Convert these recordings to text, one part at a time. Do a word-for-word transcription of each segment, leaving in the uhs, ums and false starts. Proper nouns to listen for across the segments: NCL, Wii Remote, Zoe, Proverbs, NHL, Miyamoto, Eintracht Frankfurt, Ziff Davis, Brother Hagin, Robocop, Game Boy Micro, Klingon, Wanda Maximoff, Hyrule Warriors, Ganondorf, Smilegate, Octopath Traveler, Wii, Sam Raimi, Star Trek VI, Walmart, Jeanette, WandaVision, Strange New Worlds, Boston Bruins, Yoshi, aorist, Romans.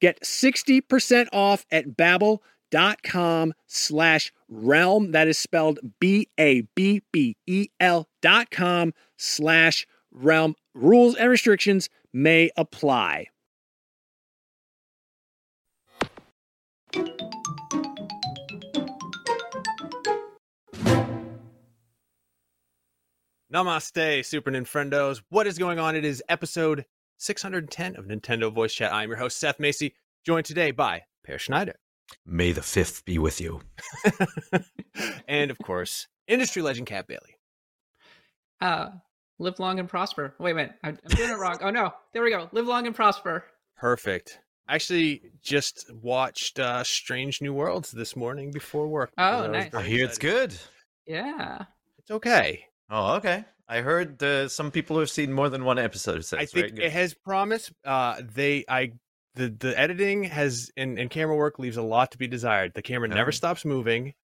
Get sixty percent off at babbel.com slash realm. That is spelled B A B B E L dot com slash realm. Rules and restrictions may apply. Namaste, Super Ninfrendos. What is going on? It is episode six hundred ten of Nintendo Voice Chat. I am your host, Seth Macy, joined today by Per Schneider. May the fifth be with you. And, of course, industry legend Cat Bailey. Uh, live long and prosper. Wait a minute. I'm, I'm doing it wrong. Oh, no. There we go. Live long and prosper. Perfect. I actually just watched uh, Strange New Worlds this morning before work. Oh, nice. I hear it's good. Yeah. It's okay. Oh, okay. I heard uh, some people have seen more than one episode. So I think good. It has promise. Uh, they, I, the, the editing has and, and camera work leaves a lot to be desired. The camera no. never stops moving,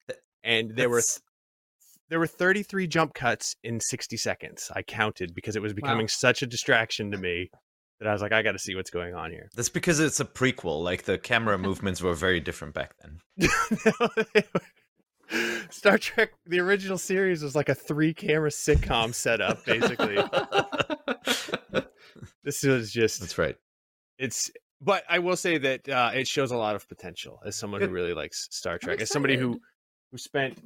and there That's... were there were thirty-three jump cuts in sixty seconds. I counted because it was becoming wow. such a distraction to me that I was like, I got to see what's going on here. That's because it's a prequel. Like the camera movements were very different back then. No, they were... Star Trek: The Original Series was like a three-camera sitcom setup, basically. This was just—that's right. It's, but I will say that uh, it shows a lot of potential as someone who really likes Star Trek, as somebody who who spent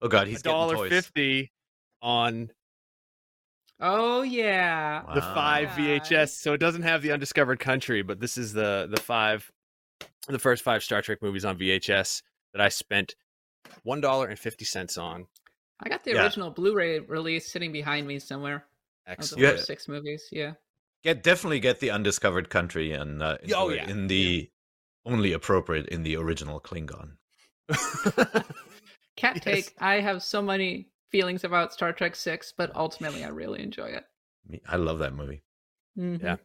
oh god, he's one dollar fifty on oh yeah the wow. five V H S. So it doesn't have the Undiscovered Country, but this is the the five, the first five Star Trek movies on V H S. That I spent one dollar and fifty cents on. I got the yeah. original Blu-ray release sitting behind me somewhere. Excellent. Of the first six movies, yeah. Get definitely get the Undiscovered Country and uh, oh, yeah. in the yeah. only appropriate in the original Klingon. Cat yes. take. I have so many feelings about Star Trek six, but ultimately I really enjoy it. I love that movie. Mm-hmm. Yeah,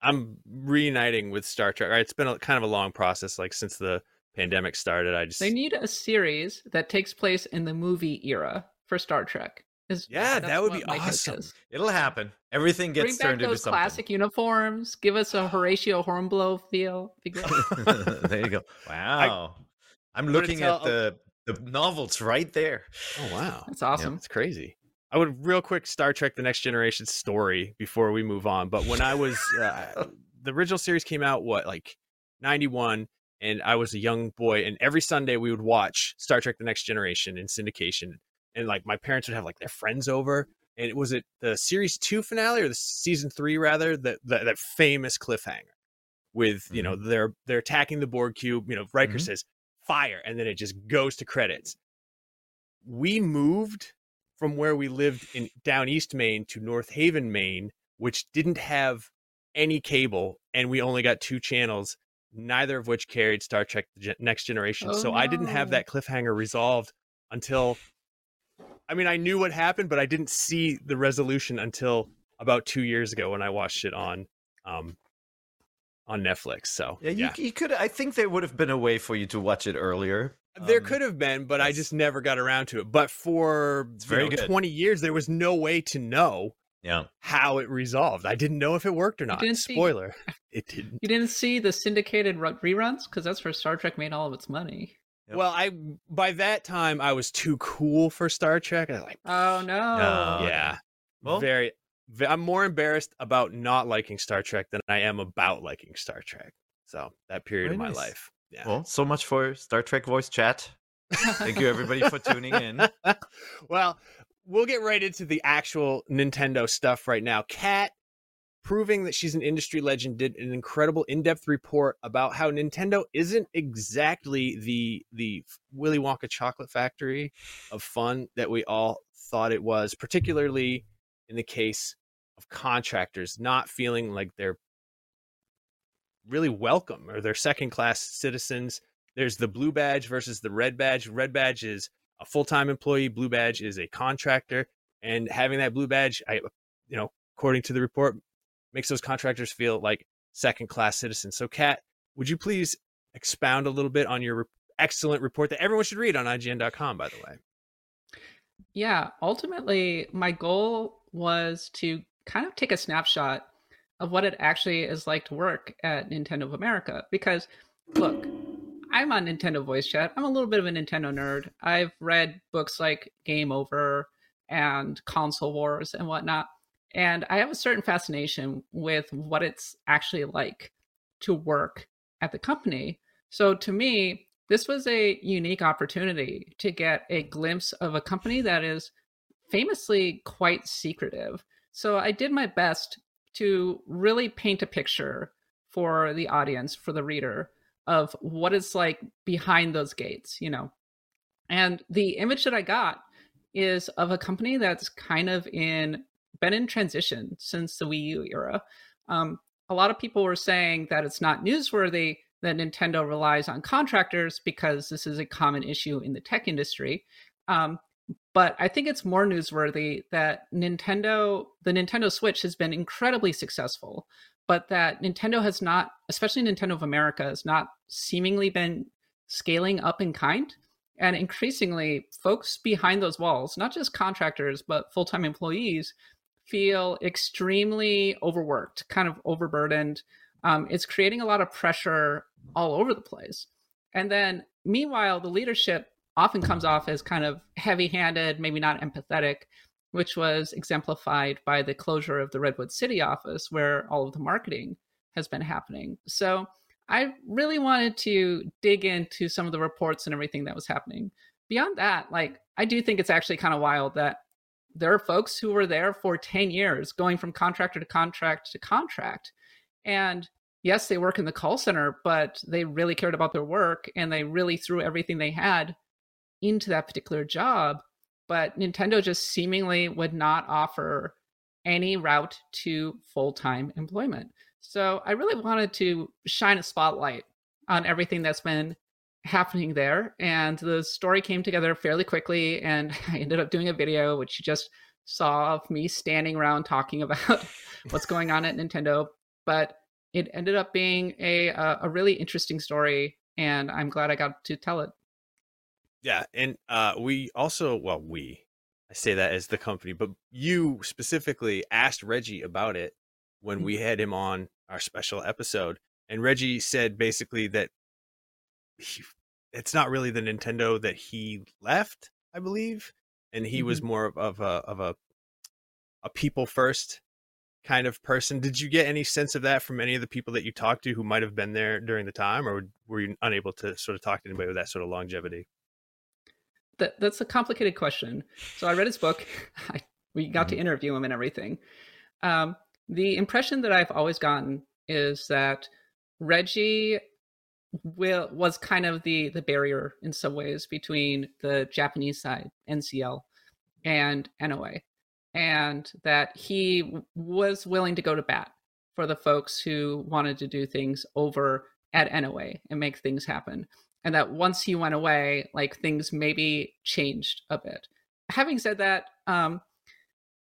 I'm reuniting with Star Trek. Right, it's been a, kind of a long process, like since the pandemic started. I just they need a series that takes place in the movie era for Star Trek. Is, yeah, that would be awesome. It'll happen. Everything gets Bring turned back into those something. Classic uniforms. Give us a Horatio Hornblow feel. There you go. Wow. I, I'm looking at the, the novels right there. Oh, wow. That's awesome. Yeah, that's crazy. I would real quick Star Trek: The Next Generation story before we move on. But when I was, uh, the original series came out, what, like ninety-one? And I was a young boy. And every Sunday we would watch Star Trek: The Next Generation in syndication. And like my parents would have like their friends over, and was it the series two finale or the season three rather that that, that famous cliffhanger with mm-hmm. you know they're they're attacking the Borg cube. You know Riker mm-hmm. says fire, and then it just goes to credits. We moved from where we lived in down East Maine to North Haven, Maine, which didn't have any cable, and we only got two channels, neither of which carried Star Trek: The Next Generation. Oh, so no. I didn't have that cliffhanger resolved until. I mean, I knew what happened, but I didn't see the resolution until about two years ago when I watched it on um, on Netflix. So yeah, yeah. You, you could. I think there would have been a way for you to watch it earlier. There um, could have been, but I just never got around to it. But for very know, twenty years, there was no way to know yeah. how it resolved. I didn't know if it worked or not. Spoiler, see, it didn't. You didn't see the syndicated reruns because that's where Star Trek made all of its money. Yep. Well, I by that time I was too cool for Star Trek. I was like, oh no, no. yeah, well, very, very. I'm more embarrassed about not liking Star Trek than I am about liking Star Trek. So that period of my nice. life. Yeah. Well, so much for Star Trek Voice Chat. Thank you everybody for tuning in. Well, we'll get right into the actual Nintendo stuff right now. Cat, proving that she's an industry legend, did an incredible in-depth report about how Nintendo isn't exactly the the Willy Wonka chocolate factory of fun that we all thought it was, particularly in the case of contractors not feeling like they're really welcome or they're second-class citizens. There's the blue badge versus the red badge. Red badge is a full-time employee. Blue badge is a contractor. And having that blue badge, I, you know, according to the report, makes those contractors feel like second-class citizens. So, Kat, would you please expound a little bit on your re- excellent report that everyone should read on I G N dot com, by the way? Yeah, ultimately, my goal was to kind of take a snapshot of what it actually is like to work at Nintendo of America. Because, look, I'm on Nintendo Voice Chat. I'm a little bit of a Nintendo nerd. I've read books like Game Over and Console Wars and whatnot. And I have a certain fascination with what it's actually like to work at the company. So to me, this was a unique opportunity to get a glimpse of a company that is famously quite secretive. So I did my best to really paint a picture for the audience, for the reader, of what it's like behind those gates, you know. And the image that I got is of a company that's kind of in... been in transition since the Wii U era. Um, a lot of people were saying that it's not newsworthy that Nintendo relies on contractors because this is a common issue in the tech industry. Um, but I think it's more newsworthy that Nintendo, the Nintendo Switch has been incredibly successful, but that Nintendo has not, especially Nintendo of America, has not seemingly been scaling up in kind. And increasingly, folks behind those walls, not just contractors, but full-time employees, feel extremely overworked, kind of overburdened. Um, it's creating a lot of pressure all over the place. And then meanwhile, the leadership often comes off as kind of heavy-handed, maybe not empathetic, which was exemplified by the closure of the Redwood City office where all of the marketing has been happening. So I really wanted to dig into some of the reports and everything that was happening. Beyond that, like, I do think it's actually kind of wild that there are folks who were there for ten years going from contractor to contract to contract. And yes, they work in the call center, but they really cared about their work and they really threw everything they had into that particular job, but Nintendo just seemingly would not offer any route to full-time employment. So I really wanted to shine a spotlight on everything that's been happening there. And the story came together fairly quickly, and I ended up doing a video, which you just saw, of me standing around talking about what's going on at Nintendo. But it ended up being a a really interesting story, and I'm glad I got to tell it. Yeah, and uh, we also, well, we, I say that as the company, but you specifically asked Reggie about it when we had him on our special episode. And Reggie said basically that he, it's not really the Nintendo that he left, I believe. And he mm-hmm. was more of, of a of a a people first kind of person. Did you get any sense of that from any of the people that you talked to who might have been there during the time, or were you unable to sort of talk to anybody with that sort of longevity? That, that's a complicated question. So I read his book. I, we got mm-hmm. to interview him and everything. Um, the impression that I've always gotten is that Reggie will, was kind of the, the barrier in some ways between the Japanese side, N C L, and N O A, and that he was willing to go to bat for the folks who wanted to do things over at N O A and make things happen. And that once he went away, like, things maybe changed a bit. Having said that, um,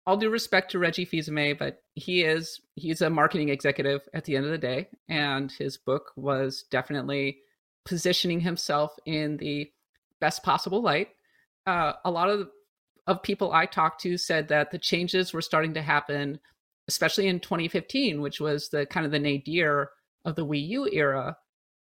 all due respect to Reggie Fils-Aimé, but he is he's a marketing executive at the end of the day. And his book was definitely positioning himself in the best possible light. Uh, a lot of, of people I talked to said that the changes were starting to happen, especially in twenty fifteen, which was the kind of the nadir of the Wii U era.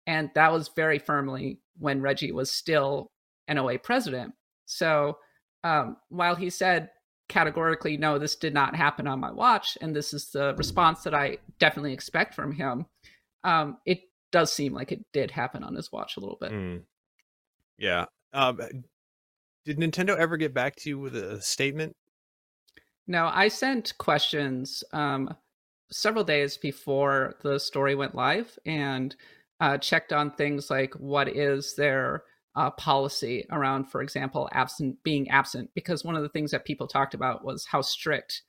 And that was very firmly when Reggie was still N O A president. So um, while he said categorically, no, this did not happen on my watch, and this is the response that I definitely expect from him, um, it does seem like it did happen on his watch a little bit. Mm. Yeah. Um, did Nintendo ever get back to you with a statement? No, I sent questions um, several days before the story went live, and Uh, checked on things like what is their uh, policy around, for example, absent being absent, because one of the things that people talked about was how strict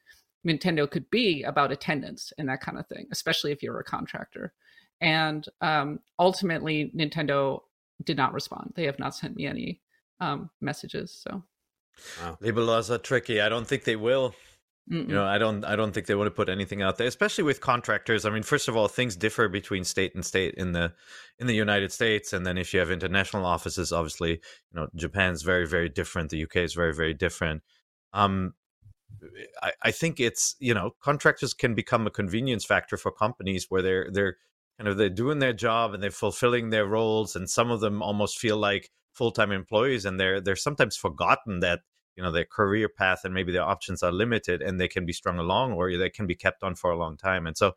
Nintendo could be about attendance and that kind of thing, especially if you're a contractor. And um, ultimately, Nintendo did not respond. They have not sent me any um, messages. So, wow. Labor laws are tricky. I don't think they will. Mm-mm. You know, I don't I don't think they want to put anything out there, especially with contractors. I mean, first of all, things differ between state and state in the in the United States. And then if you have international offices, obviously, you know, Japan's very, very different. The U K is very, very different. Um, I, I think it's, you know, contractors can become a convenience factor for companies where they're they're kind of they're doing their job and they're fulfilling their roles. And some of them almost feel like full time employees, and they're they're sometimes forgotten that, you know, their career path and maybe their options are limited, and they can be strung along or they can be kept on for a long time. And so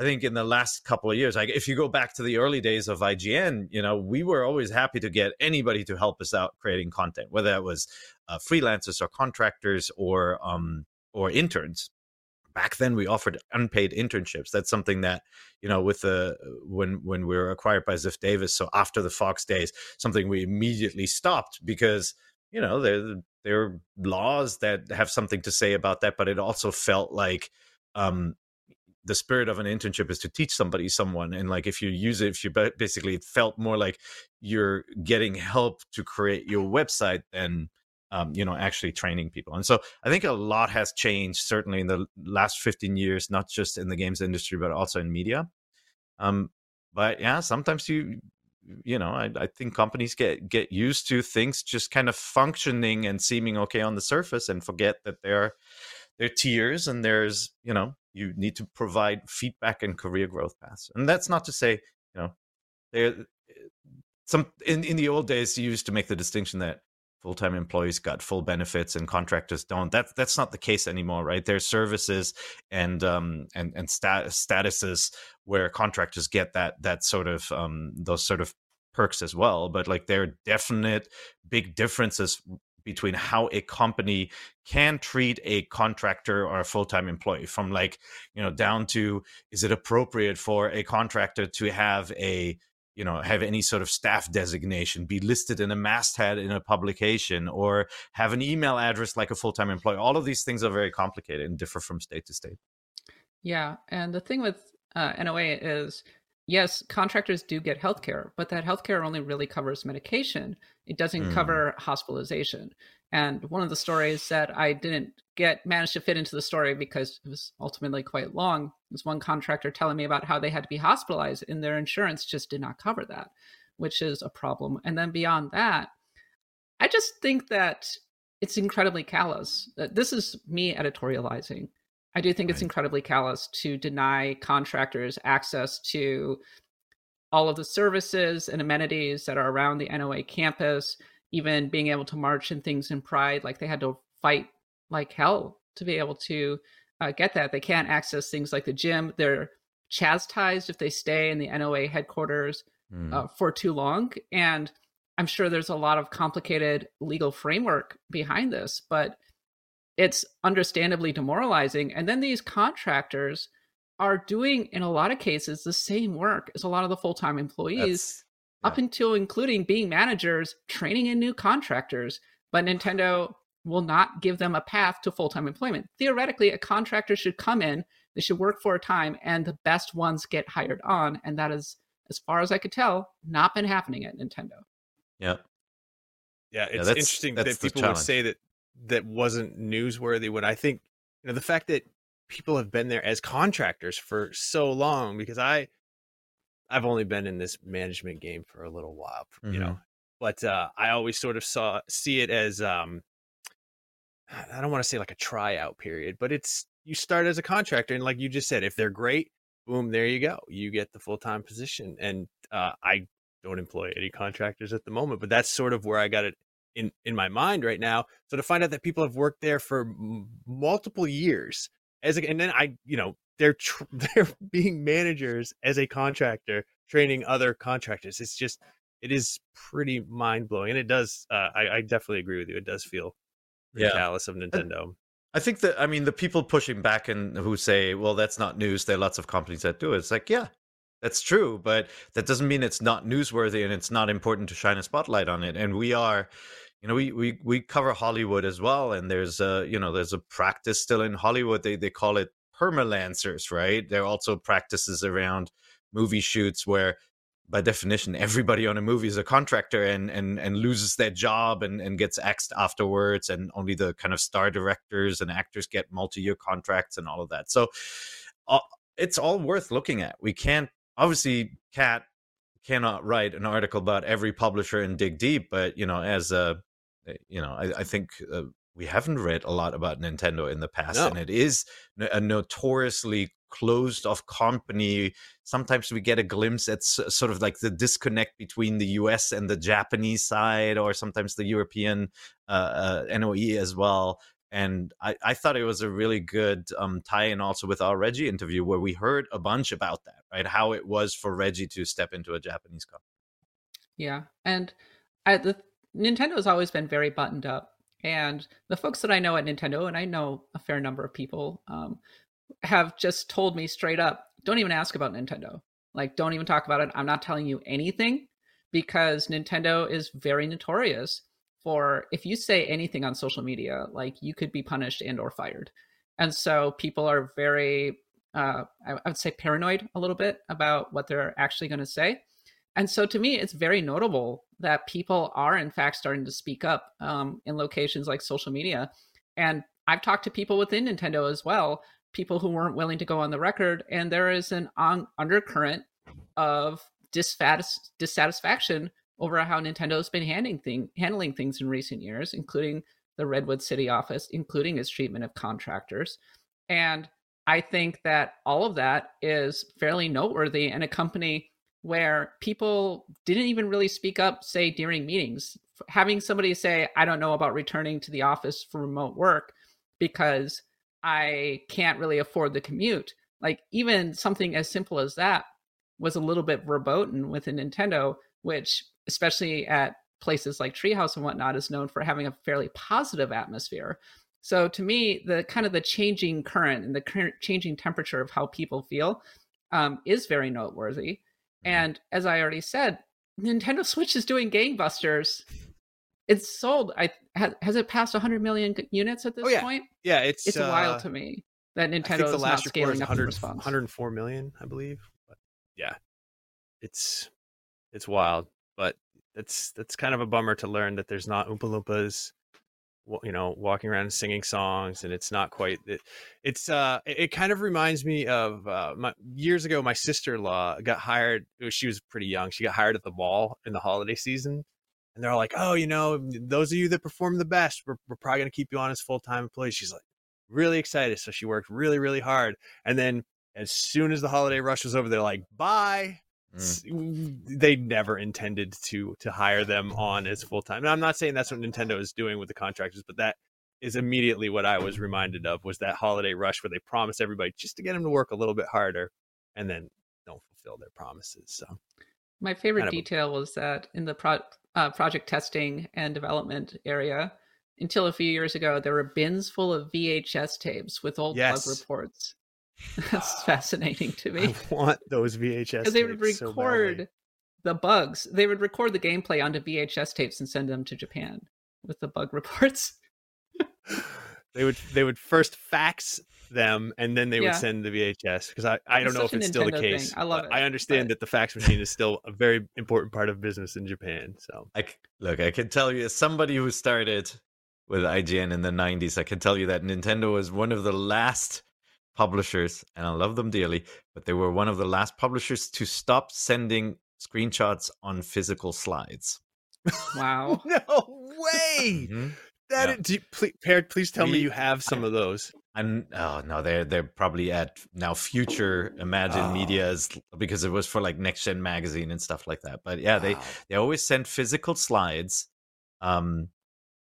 I think in the last couple of years, like if you go back to the early days of I G N, you know, we were always happy to get anybody to help us out creating content, whether it was uh, freelancers or contractors or um, or interns. Back then, we offered unpaid internships. That's something that, you know, with the when when we were acquired by Ziff Davis, so after the Fox days, something we immediately stopped because, you know, they're There are laws that have something to say about that, but it also felt like um, the spirit of an internship is to teach somebody someone. And like if you use it, if you basically, it felt more like you're getting help to create your website than um, you know, actually training people. And so I think a lot has changed, certainly in the last fifteen years, not just in the games industry, but also in media. Um, but yeah, sometimes you... You know, I, I think companies get, get used to things just kind of functioning and seeming okay on the surface, and forget that there are, there are tiers, and there's, you know, you need to provide feedback and career growth paths. And that's not to say, you know, there some in, in the old days you used to make the distinction that full-time employees got full benefits and contractors don't. That that's not the case anymore, right? There are services and um and and stat- statuses where contractors get that that sort of um those sort of perks as well. But like there are definite big differences between how a company can treat a contractor or a full-time employee, from like, you know, down to is it appropriate for a contractor to have a you know, have any sort of staff designation, be listed in a masthead in a publication, or have an email address like a full-time employee. All of these things are very complicated and differ from state to state. Yeah. And the thing with uh, N O A is, yes, contractors do get healthcare, but that healthcare only really covers medication. It doesn't mm. cover hospitalization. And one of the stories that I didn't get managed to fit into the story because it was ultimately quite long was one contractor telling me about how they had to be hospitalized and their insurance just did not cover that, which is a problem. And then beyond that, I just think that it's incredibly callous. This is me editorializing. I do think right. it's incredibly callous to deny contractors access to all of the services and amenities that are around the N O A campus, even being able to march in things in pride. Like, they had to fight like hell to be able to uh, get that. They can't access things like the gym. They're chastised if they stay in the N O A headquarters mm. uh, for too long. And I'm sure there's a lot of complicated legal framework behind this, but it's understandably demoralizing. And then these contractors are doing, in a lot of cases, the same work as a lot of the full-time employees, yeah. up until including being managers, training in new contractors. But Nintendo will not give them a path to full-time employment. Theoretically, a contractor should come in, they should work for a time, and the best ones get hired on. And that is, as far as I could tell, not been happening at Nintendo. Yeah. Yeah, it's yeah, that's, interesting that's that people challenge. would say that that wasn't newsworthy, when I think, you know, the fact that people have been there as contractors for so long, because I, I've only been in this management game for a little while, you mm-hmm. know, but uh, I always sort of saw, see it as, um, I don't want to say like a tryout period, but it's, you start as a contractor, and like you just said, if they're great, boom, there you go. You get the full-time position. And uh, I don't employ any contractors at the moment, but that's sort of where I got it in, in my mind right now. So to find out that people have worked there for m- multiple years as a, and then I, you know, they're, tr- they're being managers as a contractor, training other contractors. It's just, it is pretty mind blowing. And it does, uh, I, I definitely agree with you. It does feel yeah. callous of Nintendo. I think that, I mean, the people pushing back and who say, well, that's not news, there are lots of companies that do it. It's like, yeah, that's true, but that doesn't mean it's not newsworthy and it's not important to shine a spotlight on it. And we are, you know, we, we, we cover Hollywood as well. And there's a, you know, there's a practice still in Hollywood. They, they call it permalancers, right? There are also practices around movie shoots where, by definition, everybody on a movie is a contractor and, and, and loses their job and, and gets axed afterwards. And only the kind of star directors and actors get multi-year contracts and all of that. So uh, it's all worth looking at. We can't, obviously, Cat cannot write an article about every publisher and dig deep, but, you know, as a, you know, I, I think uh, we haven't read a lot about Nintendo in the past, no. and it is a notoriously closed-off company. Sometimes we get a glimpse at s- sort of like the disconnect between the U S and the Japanese side, or sometimes the European uh, uh, N O E as well. And I, I thought it was a really good um, tie-in also with our Reggie interview, where we heard a bunch about that, right? How it was for Reggie to step into a Japanese company. Yeah, and I, the Nintendo has always been very buttoned up. And the folks that I know at Nintendo, and I know a fair number of people, um, have just told me straight up, don't even ask about Nintendo. Like, don't even talk about it. I'm not telling you anything, because Nintendo is very notorious for, if you say anything on social media, like, you could be punished and or fired. And so people are very, uh, I, I would say, paranoid a little bit about what they're actually going to say. And so to me, it's very notable that people are, in fact, starting to speak up um, in locations like social media. And I've talked to people within Nintendo as well, people who weren't willing to go on the record. And there is an on- undercurrent of dissatis- dissatisfaction over how Nintendo's been handling, thing- handling things in recent years, including the Redwood City office, including its treatment of contractors. And I think that all of that is fairly noteworthy in a company where people didn't even really speak up, say, during meetings. Having somebody say, I don't know about returning to the office for remote work because I can't really afford the commute. Like, even something as simple as that was a little bit verboten within Nintendo, which, especially at places like Treehouse and whatnot, is known for having a fairly positive atmosphere. So to me, the kind of the changing current and the current changing temperature of how people feel um, is very noteworthy. And as I already said, Nintendo Switch is doing gangbusters. It's sold. I has, has it passed one hundred million units at this oh, yeah. point? Yeah, it's it's uh, wild to me that Nintendo is not scaling up the response. one hundred four million, I believe. But yeah, it's it's wild, but that's that's kind of a bummer to learn that there's not Oompa Loompas, you know, walking around and singing songs, and it's not quite. It, it's uh, it, it kind of reminds me of uh, my, years ago. My sister-in-law got hired. She was pretty young. She got hired at the mall in the holiday season, and they're all like, "Oh, you know, those of you that perform the best, we're, we're probably gonna keep you on as full-time employees." She's like, really excited. So she worked really, really hard, and then as soon as the holiday rush was over, they're like, "Bye." Mm. They never intended to to hire them on as full-time. And I'm not saying that's what Nintendo is doing with the contractors, but that is immediately what I was reminded of, was that holiday rush where they promised everybody just to get them to work a little bit harder and then don't fulfill their promises. So my favorite kind of detail a- was that in the pro- uh, project testing and development area, until a few years ago, there were bins full of V H S tapes with old yes. bug reports. That's fascinating to me. I want those V H S tapes. They would record so the bugs. They would record the gameplay onto V H S tapes and send them to Japan with the bug reports. They would they would first fax them, and then they yeah. would send the V H S, because I, I don't know if it's Nintendo still the case. Thing. I love it. I understand but... that the fax machine is still a very important part of business in Japan. So I, look, I can tell you, as somebody who started with I G N in the nineties, I can tell you that Nintendo was one of the last publishers, and I love them dearly, but they were one of the last publishers to stop sending screenshots on physical slides. Wow. No way. Mm-hmm. That yeah. is, do you, please, Parrot, please tell we, me you have some I, of those. I'm oh no, they're they're probably at now Future Imagine oh. Media's, because it was for like Next Gen magazine and stuff like that. But yeah, wow. they they always sent physical slides. Um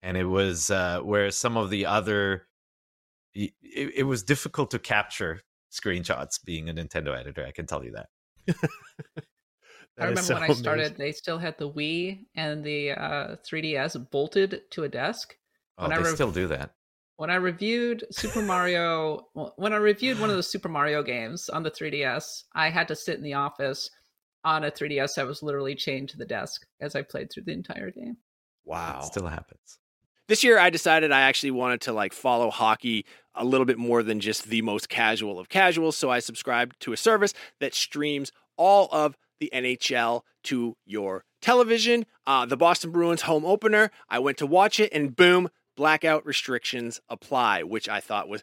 and it was uh where some of the other It, it was difficult to capture screenshots being a Nintendo editor, I can tell you that. that I remember so when I started, amazing. They still had the Wii and the uh, three D S bolted to a desk. Oh, when they re- still do that. When I reviewed Super Mario, when I reviewed one of those Super Mario games on the three D S, I had to sit in the office on a three D S that was literally chained to the desk as I played through the entire game. Wow. It still happens. This year, I decided I actually wanted to like follow hockey a little bit more than just the most casual of casuals. So I subscribed to a service that streams all of the N H L to your television. Uh, the Boston Bruins home opener, I went to watch it, and boom, blackout restrictions apply, which I thought was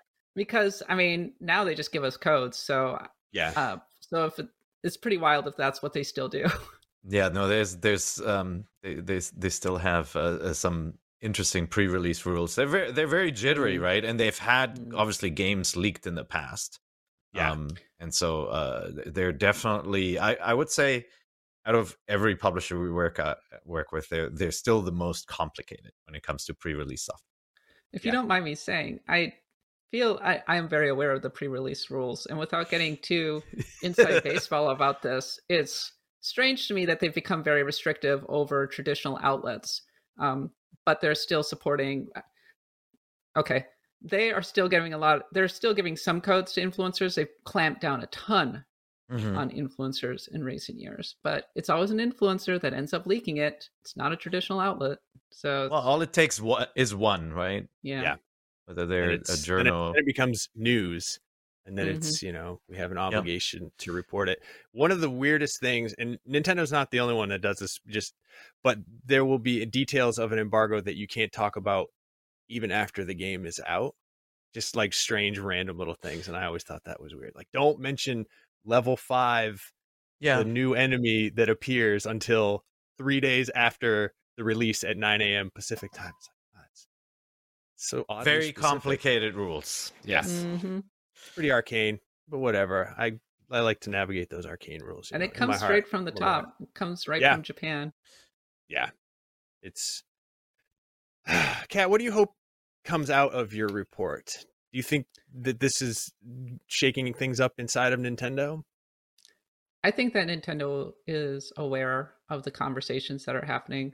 because, I mean, now they just give us codes, so... Yeah. Uh, so if it, it's pretty wild if that's what they still do. Yeah, no, there's... there's um, they, they, they still have uh, some... interesting pre-release rules. They're very, they're very jittery, right? And they've had obviously games leaked in the past, yeah. Um, and so uh, they're definitely. I, I would say, out of every publisher we work at, work with, they're they're still the most complicated when it comes to pre-release stuff. If yeah. you don't mind me saying, I feel I I am very aware of the pre-release rules, and without getting too inside baseball about this, it's strange to me that they've become very restrictive over traditional outlets. Um, But they're still supporting. Okay, they are still giving a lot. They're still giving some codes to influencers. They've clamped down a ton mm-hmm. on influencers in recent years. But it's always an influencer that ends up leaking it. It's not a traditional outlet. So well, all it takes is one, right? Yeah. yeah. Whether they're a journal, then it, then it becomes news, and then mm-hmm. it's you know we have an obligation yep. to report it. One of the weirdest things, and Nintendo's not the only one that does this, just but there will be details of an embargo that you can't talk about even after the game is out, just like strange random little things. And I always thought that was weird, like don't mention level five, yeah the new enemy that appears until three days after the release at nine a.m. Pacific time. It's like, oh, it's so odd, very specific. Complicated rules. Yes. Mm-hmm. Pretty arcane, but whatever. I I like to navigate those arcane rules. And know, it comes straight heart, from the top. It comes right yeah. from Japan. Yeah. It's Kat, what do you hope comes out of your report? Do you think that this is shaking things up inside of Nintendo? I think that Nintendo is aware of the conversations that are happening.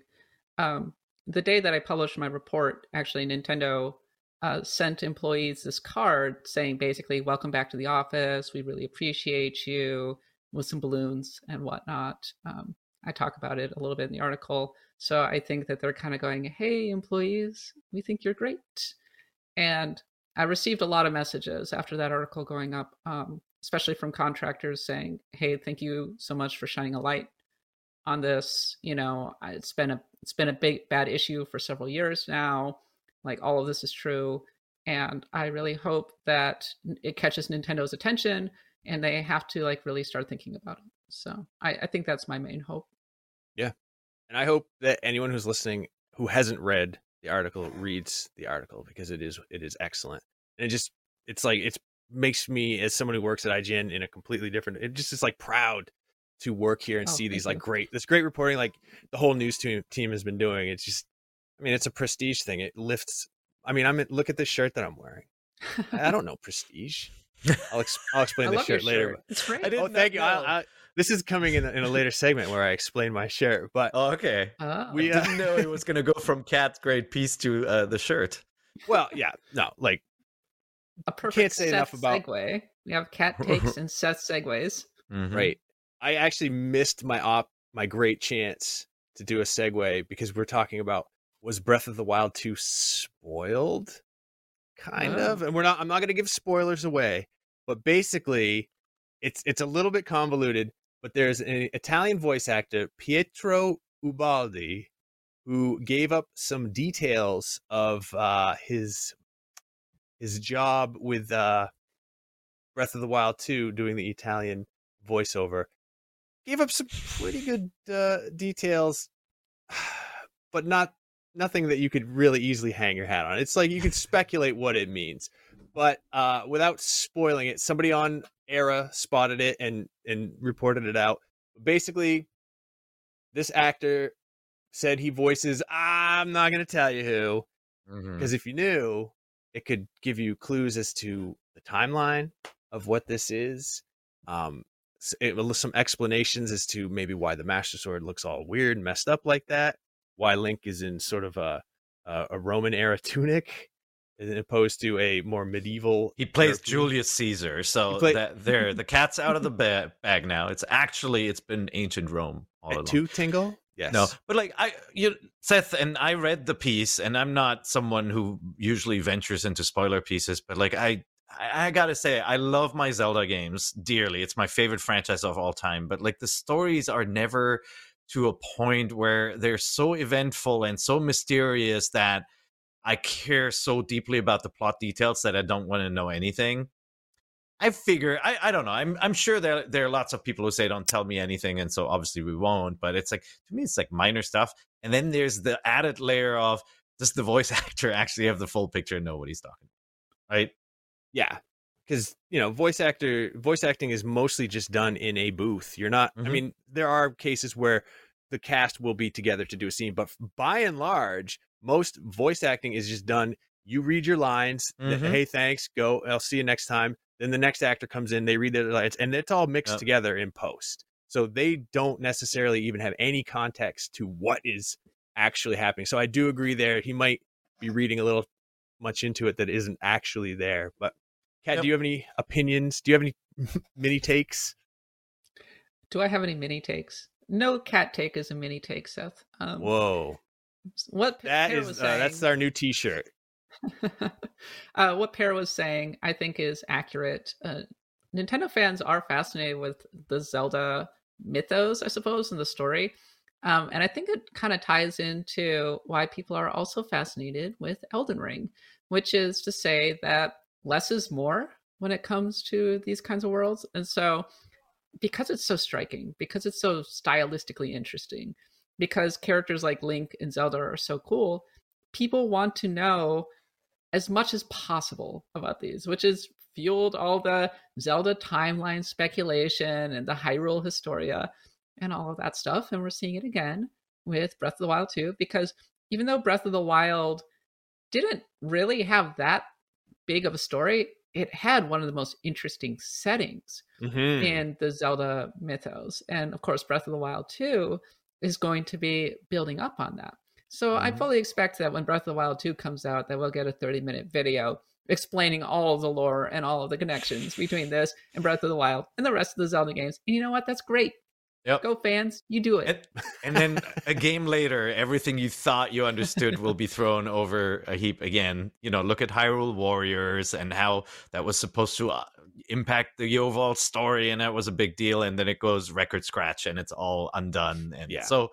Um, the day that I published my report, actually, Nintendo Uh, sent employees this card saying basically, welcome back to the office. We really appreciate you, with some balloons and whatnot. Um, I talk about it a little bit in the article. So I think that they're kind of going, hey, employees, we think you're great. And I received a lot of messages after that article going up, um, especially from contractors saying, hey, thank you so much for shining a light on this. You know, it's been a, it's been a big, bad issue for several years now. Like all of this is true. And I really hope that it catches Nintendo's attention and they have to like really start thinking about it. So I, I think that's my main hope. Yeah. And I hope that anyone who's listening who hasn't read the article reads the article, because it is, it is excellent. And it just, it's like, it's makes me as someone who works at I G N in a completely different, it just is like proud to work here and oh, see these you. like great, this great reporting, like the whole news team team has been doing. It's just, I mean, it's a prestige thing. It lifts. I mean, I'm look at this shirt that I'm wearing. I don't know prestige. I'll, ex- I'll explain the shirt, shirt later. It's great. I didn't oh, thank you. I, I, this is coming in a, in a later segment where I explain my shirt. But oh, okay, oh. we uh, didn't know it was going to go from Cat's great piece to uh, the shirt. Well, yeah, no, like a perfect can't say enough about segue. We have Cat takes and Seth segues. Mm-hmm. Right. I actually missed my op, my great chance to do a segue because we're talking about. Was Breath of the Wild two spoiled? Kind oh. of. And we're not I'm not gonna give spoilers away, but basically it's it's a little bit convoluted, but there's an Italian voice actor, Pietro Ubaldi, who gave up some details of uh, his his job with uh, Breath of the Wild two doing the Italian voiceover. Gave up some pretty good uh, details, but not nothing that you could really easily hang your hat on. It's like you could speculate what it means, but uh, without spoiling it, somebody on Era spotted it and, and reported it out. Basically, this actor said he voices, I'm not going to tell you who, because mm-hmm. if you knew, it could give you clues as to the timeline of what this is. Um, it, some explanations as to maybe why the Master Sword looks all weird and messed up like that. why Link is in sort of a a Roman era tunic, as opposed to a more medieval. He plays European. Julius Caesar, so play- that there, the cat's out of the ba- bag now. It's actually it's been ancient Rome all along. Two tingle. Yes. No, but like I, you, Seth, and I read the piece, and I'm not someone who usually ventures into spoiler pieces, but like I, I, I gotta say, I love my Zelda games dearly. It's my favorite franchise of all time. But like the stories are never to a point where they're so eventful and so mysterious that I care so deeply about the plot details that I don't want to know anything. I figure, I, I don't know. I'm I'm sure there there are lots of people who say don't tell me anything, and so obviously we won't. But it's like, to me, it's like minor stuff. And then there's the added layer of, does the voice actor actually have the full picture and know what he's talking about? Right? Yeah, because you know, voice actor voice acting is mostly just done in a booth. You're not. Mm-hmm. I mean, there are cases where the cast will be together to do a scene, but by and large, most voice acting is just done. You read your lines. Mm-hmm. Hey, thanks. Go. I'll see you next time. Then the next actor comes in, they read their lines, and it's all mixed yep. together in post. So they don't necessarily even have any context to what is actually happening. So I do agree there. He might be reading a little much into it that isn't actually there. But Kat, yep. do you have any opinions? Do you have any mini takes? Do I have any mini takes? No Kat take is a mini take, Seth. Um, Whoa. What that is, was uh, that's our new t-shirt. uh, what Per was saying, I think, is accurate. Uh, Nintendo fans are fascinated with the Zelda mythos, I suppose, and the story. Um, and I think it kind of ties into why people are also fascinated with Elden Ring, which is to say that less is more when it comes to these kinds of worlds. And so because it's so striking, because it's so stylistically interesting, because characters like Link and Zelda are so cool, people want to know as much as possible about these, which has fueled all the Zelda timeline speculation and the Hyrule Historia and all of that stuff. And we're seeing it again with Breath of the Wild two, because even though Breath of the Wild didn't really have that big of a story, it had one of the most interesting settings mm-hmm. in the Zelda mythos. And of course, Breath of the Wild two is going to be building up on that. So mm-hmm. I fully expect that when Breath of the Wild two comes out, that we'll get a thirty-minute video explaining all of the lore and all of the connections between this and Breath of the Wild and the rest of the Zelda games. And you know what? That's great. Yep. Go fans, you do it. And, and then a game later, everything you thought you understood will be thrown over a heap again. You know, look at Hyrule Warriors and how that was supposed to impact the overall story, and that was a big deal. And then it goes record scratch, and it's all undone. And yeah. so,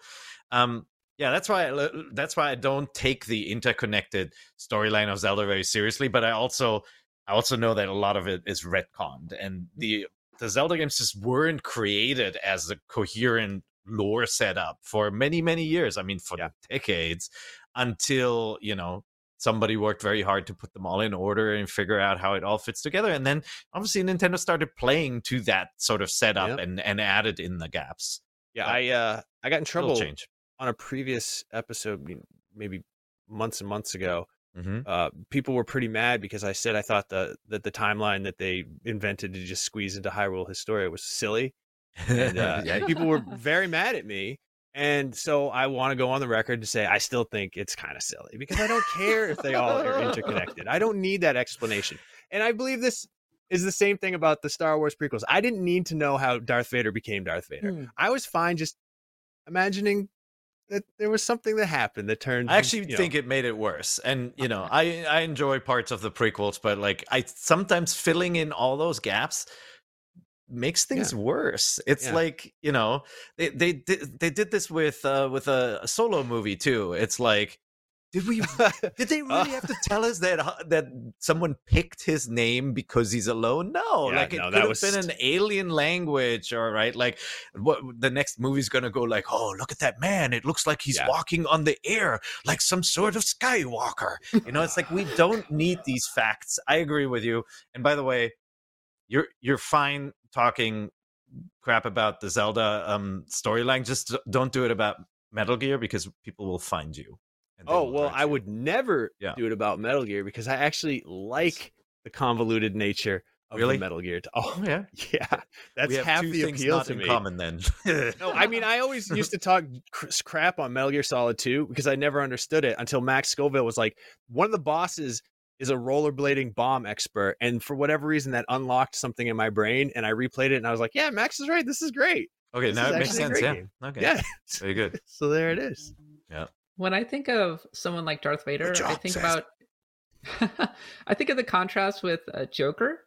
um. Yeah, that's why I, that's why I don't take the interconnected storyline of Zelda very seriously, but I also I also know that a lot of it is retconned, and the the Zelda games just weren't created as a coherent lore setup for many many years. I mean, for yeah. decades, until, you know, somebody worked very hard to put them all in order and figure out how it all fits together. And then obviously Nintendo started playing to that sort of setup yep. and and added in the gaps. Yeah, but I uh, I got in trouble. Change. On a previous episode, maybe months and months ago, mm-hmm. uh, people were pretty mad because I said I thought the, that the timeline that they invented to just squeeze into Hyrule Historia was silly. And uh, yeah. people were very mad at me. And so I want to go on the record to say I still think it's kind of silly, because I don't care if they all are interconnected. I don't need that explanation. And I believe this is the same thing about the Star Wars prequels. I didn't need to know how Darth Vader became Darth Vader. Mm. I was fine just imagining that there was something that happened that turned. I actually you know. think it made it worse. And, you know, I, I enjoy parts of the prequels, but like I sometimes filling in all those gaps makes things yeah. worse. It's yeah. like, you know, they, they, they did this with, uh, with a, a Solo movie too. It's like, did we, did they really have to tell us that, that someone picked his name because he's alone? No, yeah, like it no, could have was... been an alien language. All right. Like what the next movie's going to go like, oh, look at that man. It looks like he's yeah. walking on the air, like some sort of Skywalker. You know, it's like, we don't need these facts. I agree with you. And by the way, you're, you're fine talking crap about the Zelda um, storyline. Just don't do it about Metal Gear, because people will find you. Oh, well, I would never yeah. do it about Metal Gear, because I actually like the convoluted nature of really? the Metal Gear. T- oh yeah, yeah. That's we have half two the things appeal not to in me. Common then. No, I mean, I always used to talk crap on Metal Gear Solid two because I never understood it until Max Scoville was like, one of the bosses is a rollerblading bomb expert, and for whatever reason that unlocked something in my brain, and I replayed it, and I was like, yeah, Max is right. This is great. Okay, this now it makes sense. Yeah. Game. Okay. Yeah. Very good. So there it is. Yeah. When I think of someone like Darth Vader, I think says. about I think of the contrast with uh, Joker,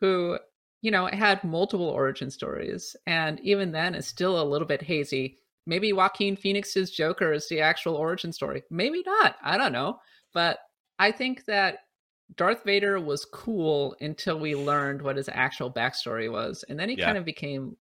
who, you know, had multiple origin stories, and even then is still a little bit hazy. Maybe Joaquin Phoenix's Joker is the actual origin story. Maybe not. I don't know. But I think that Darth Vader was cool until we learned what his actual backstory was, and then he yeah. kind of became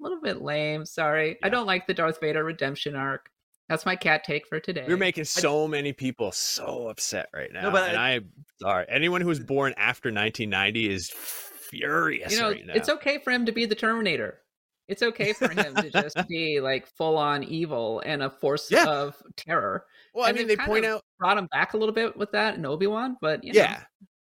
a little bit lame. Sorry. Yeah. I don't like the Darth Vader redemption arc. That's my cat take for today. You're making so I, many people so upset right now. No, but and I, I, sorry, anyone who was born after nineteen ninety is furious you know, right now. It's okay for him to be the Terminator. It's okay for him to just be like full-on evil and a force yeah. of terror. Well, and I mean, they point out brought him back a little bit with that in Obi-Wan, but you yeah, know.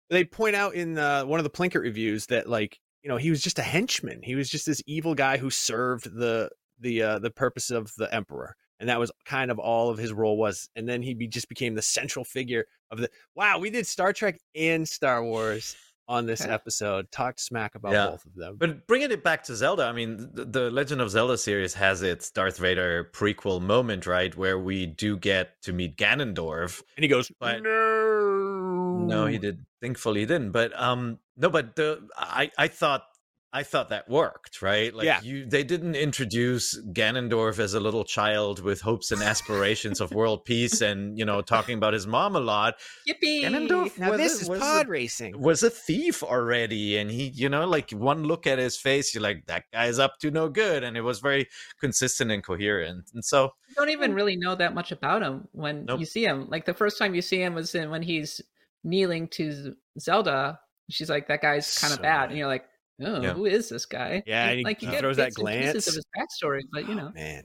They point out in the, one of the Plinkett reviews that, like, you know, he was just a henchman. He was just this evil guy who served the the uh, the purpose of the Emperor. And that was kind of all of his role was. And then he be, just became the central figure of the... Wow, we did Star Trek and Star Wars on this episode. Talked smack about yeah. both of them. But bringing it back to Zelda, I mean, the, the Legend of Zelda series has its Darth Vader prequel moment, right? Where we do get to meet Ganondorf. And he goes, but... no. No, he did. Thankfully, he didn't. But um, no, but the, I, I thought... I thought that worked, right? Like yeah. you, they didn't introduce Ganondorf as a little child with hopes and aspirations of world peace and, you know, talking about his mom a lot. Yippee! Ganondorf now was this a, is was pod a, racing. Was a thief already, and he, you know, like one look at his face, you're like, that guy's up to no good, and it was very consistent and coherent. And so you don't even really know that much about him when nope. you see him. Like the first time you see him was in when he's kneeling to Zelda. She's like, that guy's kind of so bad, and you're like, oh, yeah. who is this guy? Yeah, and he like, you get throws that glance of his backstory, but you know, oh, man,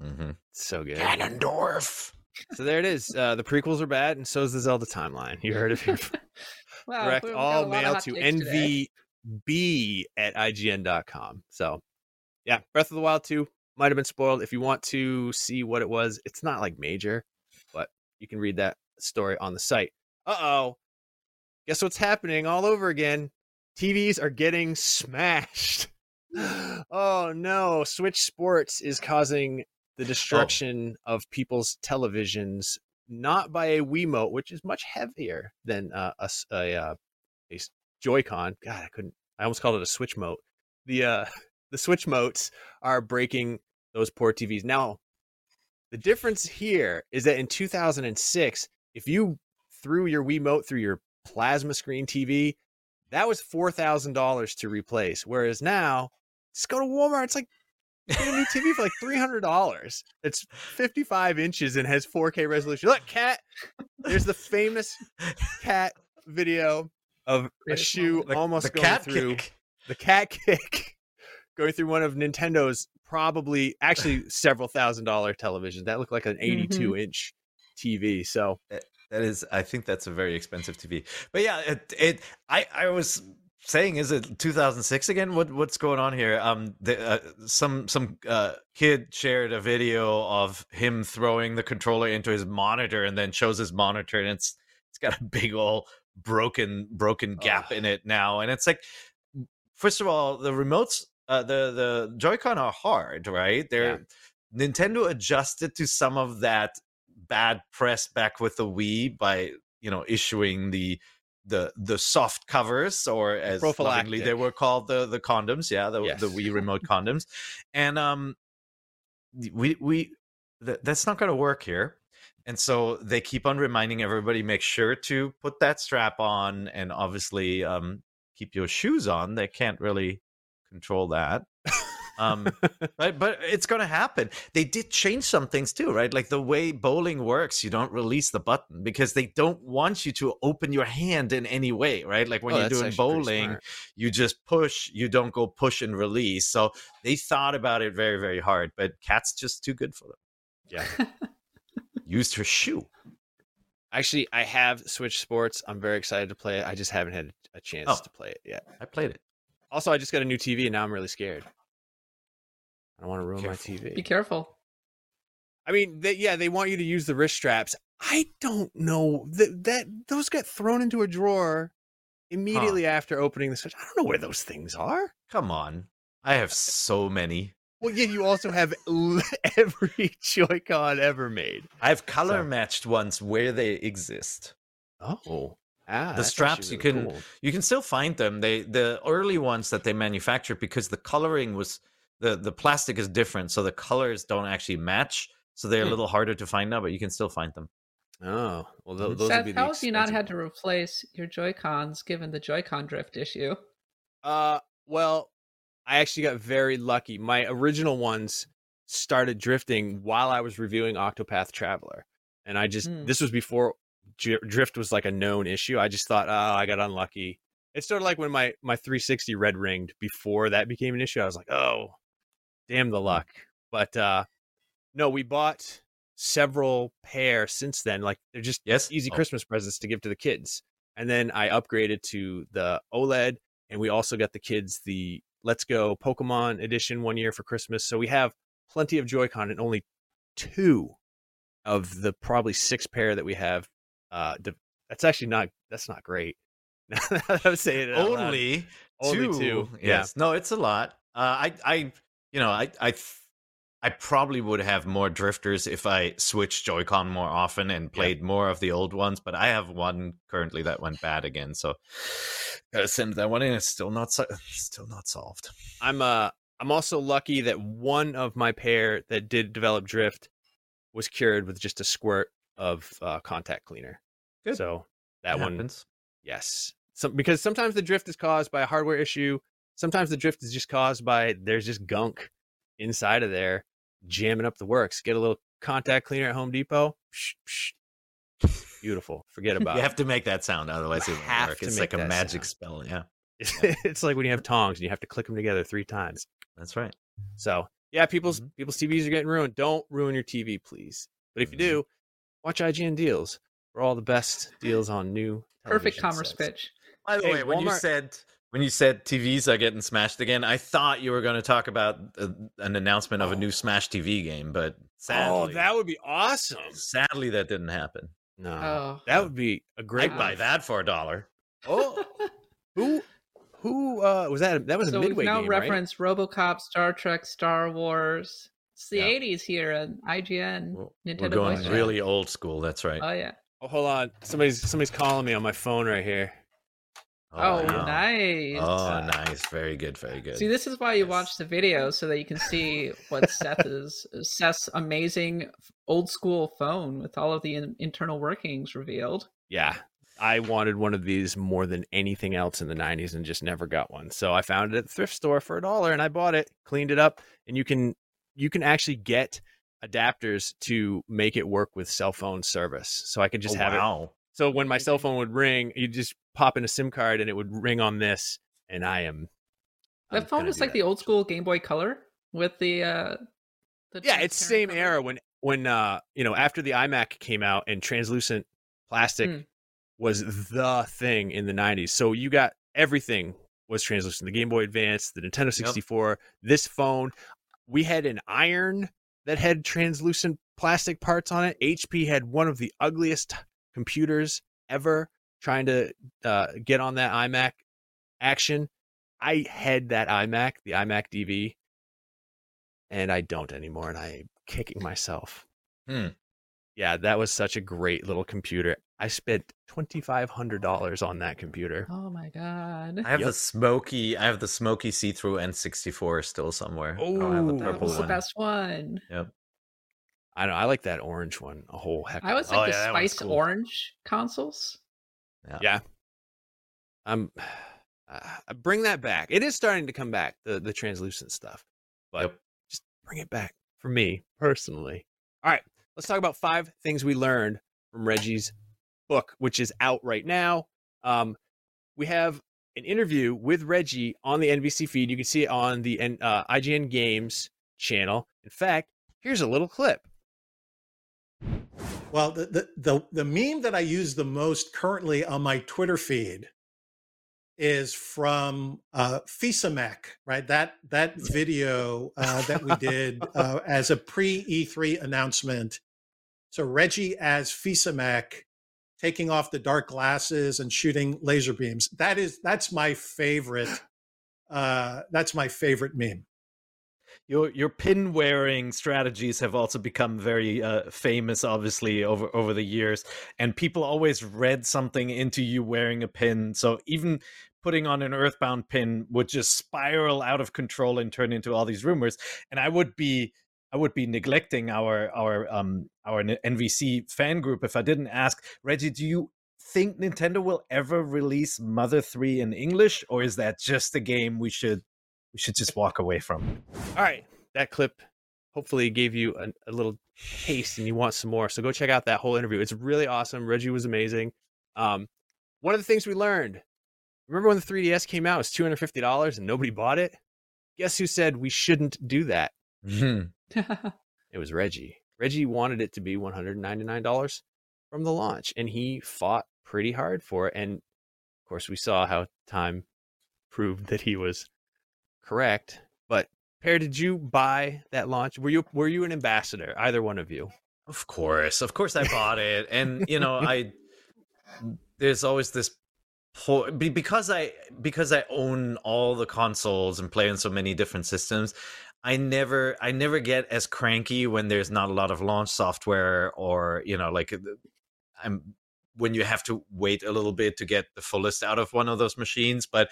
mm-hmm. so good. Ganondorf. So there it is. Uh, the prequels are bad, and so is the Zelda timeline. You heard of him? Wow, direct all mail to N V B at I G N dot com. So, yeah, Breath of the Wild two might have been spoiled. If you want to see what it was, it's not like major, but you can read that story on the site. Uh oh, guess what's happening all over again. T Vs are getting smashed. Oh no, Switch Sports is causing the destruction oh. of people's televisions, not by a Wiimote, which is much heavier than uh, a, a, a, a Joy-Con. God, I couldn't, I almost called it a Switch Mote. The, uh, the Switch Motes are breaking those poor T Vs. Now, the difference here is that in two thousand six, if you threw your Wiimote through your plasma screen T V, that was four thousand dollars to replace. Whereas now, just go to Walmart. It's like, get a new T V for like three hundred dollars. It's fifty-five inches and has four K resolution. Look, Cat, there's the famous Cat video of a shoe the, almost the going cat through kick. the cat kick, going through one of Nintendo's probably actually several thousand dollar televisions. That looked like an eighty-two mm-hmm. inch T V. So that is, I think that's a very expensive T V. But yeah, it, it I, I was saying, is it two thousand six again? What what's going on here? Um, the, uh, some some uh, kid shared a video of him throwing the controller into his monitor, and then shows his monitor, and it's it's got a big old broken broken gap oh. in it now. And it's like, first of all, the remotes, uh, the the Joy-Con are hard, right? They're yeah. Nintendo adjusted to some of that bad press back with the Wii by, you know, issuing the the the soft covers, or as lovingly they were called, the the condoms, yeah, the, yes. the Wii remote condoms, and um, we we th- that's not going to work here, and so they keep on reminding everybody, make sure to put that strap on, and obviously um, keep your shoes on. They can't really control that. um right but it's gonna happen. They did change some things too, right? Like the way bowling works, you don't release the button because they don't want you to open your hand in any way, right? Like when oh, you're doing bowling, you just push, you don't go push and release. So they thought about it very, very hard, but Cat's just too good for them. Yeah. Used her shoe. Actually, I have Switch Sports. I'm very excited to play it. I just haven't had a chance oh, to play it yet. I played it. Also, I just got a new T V and now I'm really scared. I don't want to ruin careful. my T V. Be careful. I mean, they, yeah, they want you to use the wrist straps. I don't know that that those got thrown into a drawer immediately huh. after opening the Switch. I don't know where those things are. Come on. I have so many. Well, yeah, you also have every Joy-Con ever made. I've color-matched so. ones where they exist. Oh. Ah, the straps, really you can cool. you can still find them. They The early ones that they manufactured, because the coloring was, the, the plastic is different, so the colors don't actually match, so they're hmm. a little harder to find now, but you can still find them. Oh. Well, th- those Seth, would be how have you not had to replace your Joy-Cons given the Joy-Con drift issue? Uh, Well... I actually got very lucky. My original ones started drifting while I was reviewing Octopath Traveler. And I just, mm. this was before drift was like a known issue. I just thought, oh, I got unlucky. It's sort of like when my, my three sixty red ringed before that became an issue. I was like, oh, damn the luck. But uh, no, we bought several pair since then. Like they're just yes. easy oh. Christmas presents to give to the kids. And then I upgraded to the OLED. And we also got the kids the Let's Go Pokemon edition one year for Christmas. So we have plenty of Joy-Con and only two of the probably six pair that we have. Uh, that's actually not, that's not great. I would say it only, only two. two. Yes. Yeah. No, it's a lot. Uh, I, I, you know, I, I, I probably would have more drifters if I switched Joy-Con more often and played yeah. more of the old ones, but I have one currently that went bad again. So gotta send that one in. It's still not, so- still not solved. I'm uh, I'm also lucky that one of my pair that did develop drift was cured with just a squirt of uh, contact cleaner. Good. So that, that one happens. Yes. Some, because sometimes the drift is caused by a hardware issue. Sometimes the drift is just caused by there's just gunk inside of there. Jamming up the works. Get a little contact cleaner at Home Depot. Psh, psh. Beautiful. Forget about it. You have to make that sound, otherwise it won't work. It's like a magic sound spell. Yeah. It's like when you have tongs and you have to click them together three times. That's right. So yeah, people's mm-hmm. people's T Vs are getting ruined. Don't ruin your T V, please. But if mm-hmm. you do, watch I G N Deals for all the best deals on new. Perfect commerce sets. Pitch. By the hey, way, when Walmart- you said. When you said T Vs are getting smashed again, I thought you were going to talk about a, an announcement of a new Smash T V game, but sadly... Oh, that would be awesome. Sadly, that didn't happen. No. Oh. That would be a great... I'd buy that for a dollar. Oh. Who Who uh, was that? That was so a Midway game, right? So we've now referenced RoboCop, Star Trek, Star Wars. It's the yeah. eighties here on I G N. We're, Nintendo we're going Voice really Chat. Old school. That's right. Oh, yeah. Oh, hold on. Somebody's Somebody's calling me on my phone right here. Oh, oh wow. nice. Oh, nice. Very good. Very good. See, this is why you yes. watch the video, so that you can see what Seth is, Seth's amazing old school phone with all of the in- internal workings revealed. Yeah. I wanted one of these more than anything else in the nineties and just never got one. So I found it at the thrift store for a dollar and I bought it, cleaned it up. And you can, you can actually get adapters to make it work with cell phone service. So I could just oh, have wow. it. So when my cell phone would ring, you just pop in a SIM card and it would ring on this. And I am. That I'm phone was like that. The old school Game Boy Color with the. Uh, the yeah, it's same color. Era when when, uh, you know, after the iMac came out and translucent plastic mm. was the thing in the nineties. So you got everything was translucent. The Game Boy Advance, the Nintendo sixty-four, yep. this phone. We had an iron that had translucent plastic parts on it. H P had one of the ugliest computers ever trying to uh, get on that iMac action. I had that iMac, the iMac D V, and I don't anymore, and I'm kicking myself. Hmm. Yeah, that was such a great little computer. I spent twenty-five hundred dollars on that computer. Oh my god! I have yep. the smoky, I have the smoky see-through N sixty-four still somewhere. Oh, I have the purple that was one. The best one. Yep. I don't. I like that orange one a whole heck. I was like oh, the yeah, spice cool. orange consoles. Yeah. yeah. Um, uh, bring that back. It is starting to come back, the, the translucent stuff, but yep. just bring it back for me personally. All right, let's talk about five things we learned from Reggie's book, which is out right now. Um, we have an interview with Reggie on the N B C feed. You can see it on the uh, I G N Games channel. In fact, here's a little clip. Well, the, the the the meme that I use the most currently on my Twitter feed is from uh, Fils-Aimé, right? That that video uh, that we did uh, as a pre-E three announcement. So Reggie as Fils-Aimé, taking off the dark glasses and shooting laser beams. That is that's my favorite. Uh, that's my favorite meme. Your your pin wearing strategies have also become very uh, famous, obviously, over, over the years, and people always read something into you wearing a pin. So even putting on an Earthbound pin would just spiral out of control and turn into all these rumors. And I would be I would be neglecting our our um our N V C fan group if I didn't ask Reggie, do you think Nintendo will ever release Mother three in English, or is that just a game we should? We should just walk away from. All right. That clip hopefully gave you a, a little taste and you want some more. So go check out that whole interview. It's really awesome. Reggie was amazing. Um, one of the things we learned, remember when the three D S came out, it was two hundred fifty dollars and nobody bought it? Guess who said we shouldn't do that? Mm-hmm. It was Reggie. Reggie wanted it to be one hundred ninety-nine dollars from the launch, and he fought pretty hard for it. And of course, we saw how time proved that he was correct. But Per, did you buy that launch? Were you were you an ambassador? Either one of you? Of course, of course, I bought it, and you know, I there's always this po- because I because I own all the consoles and play on so many different systems. I never I never get as cranky when there's not a lot of launch software, or you know, like I'm when you have to wait a little bit to get the fullest out of one of those machines. But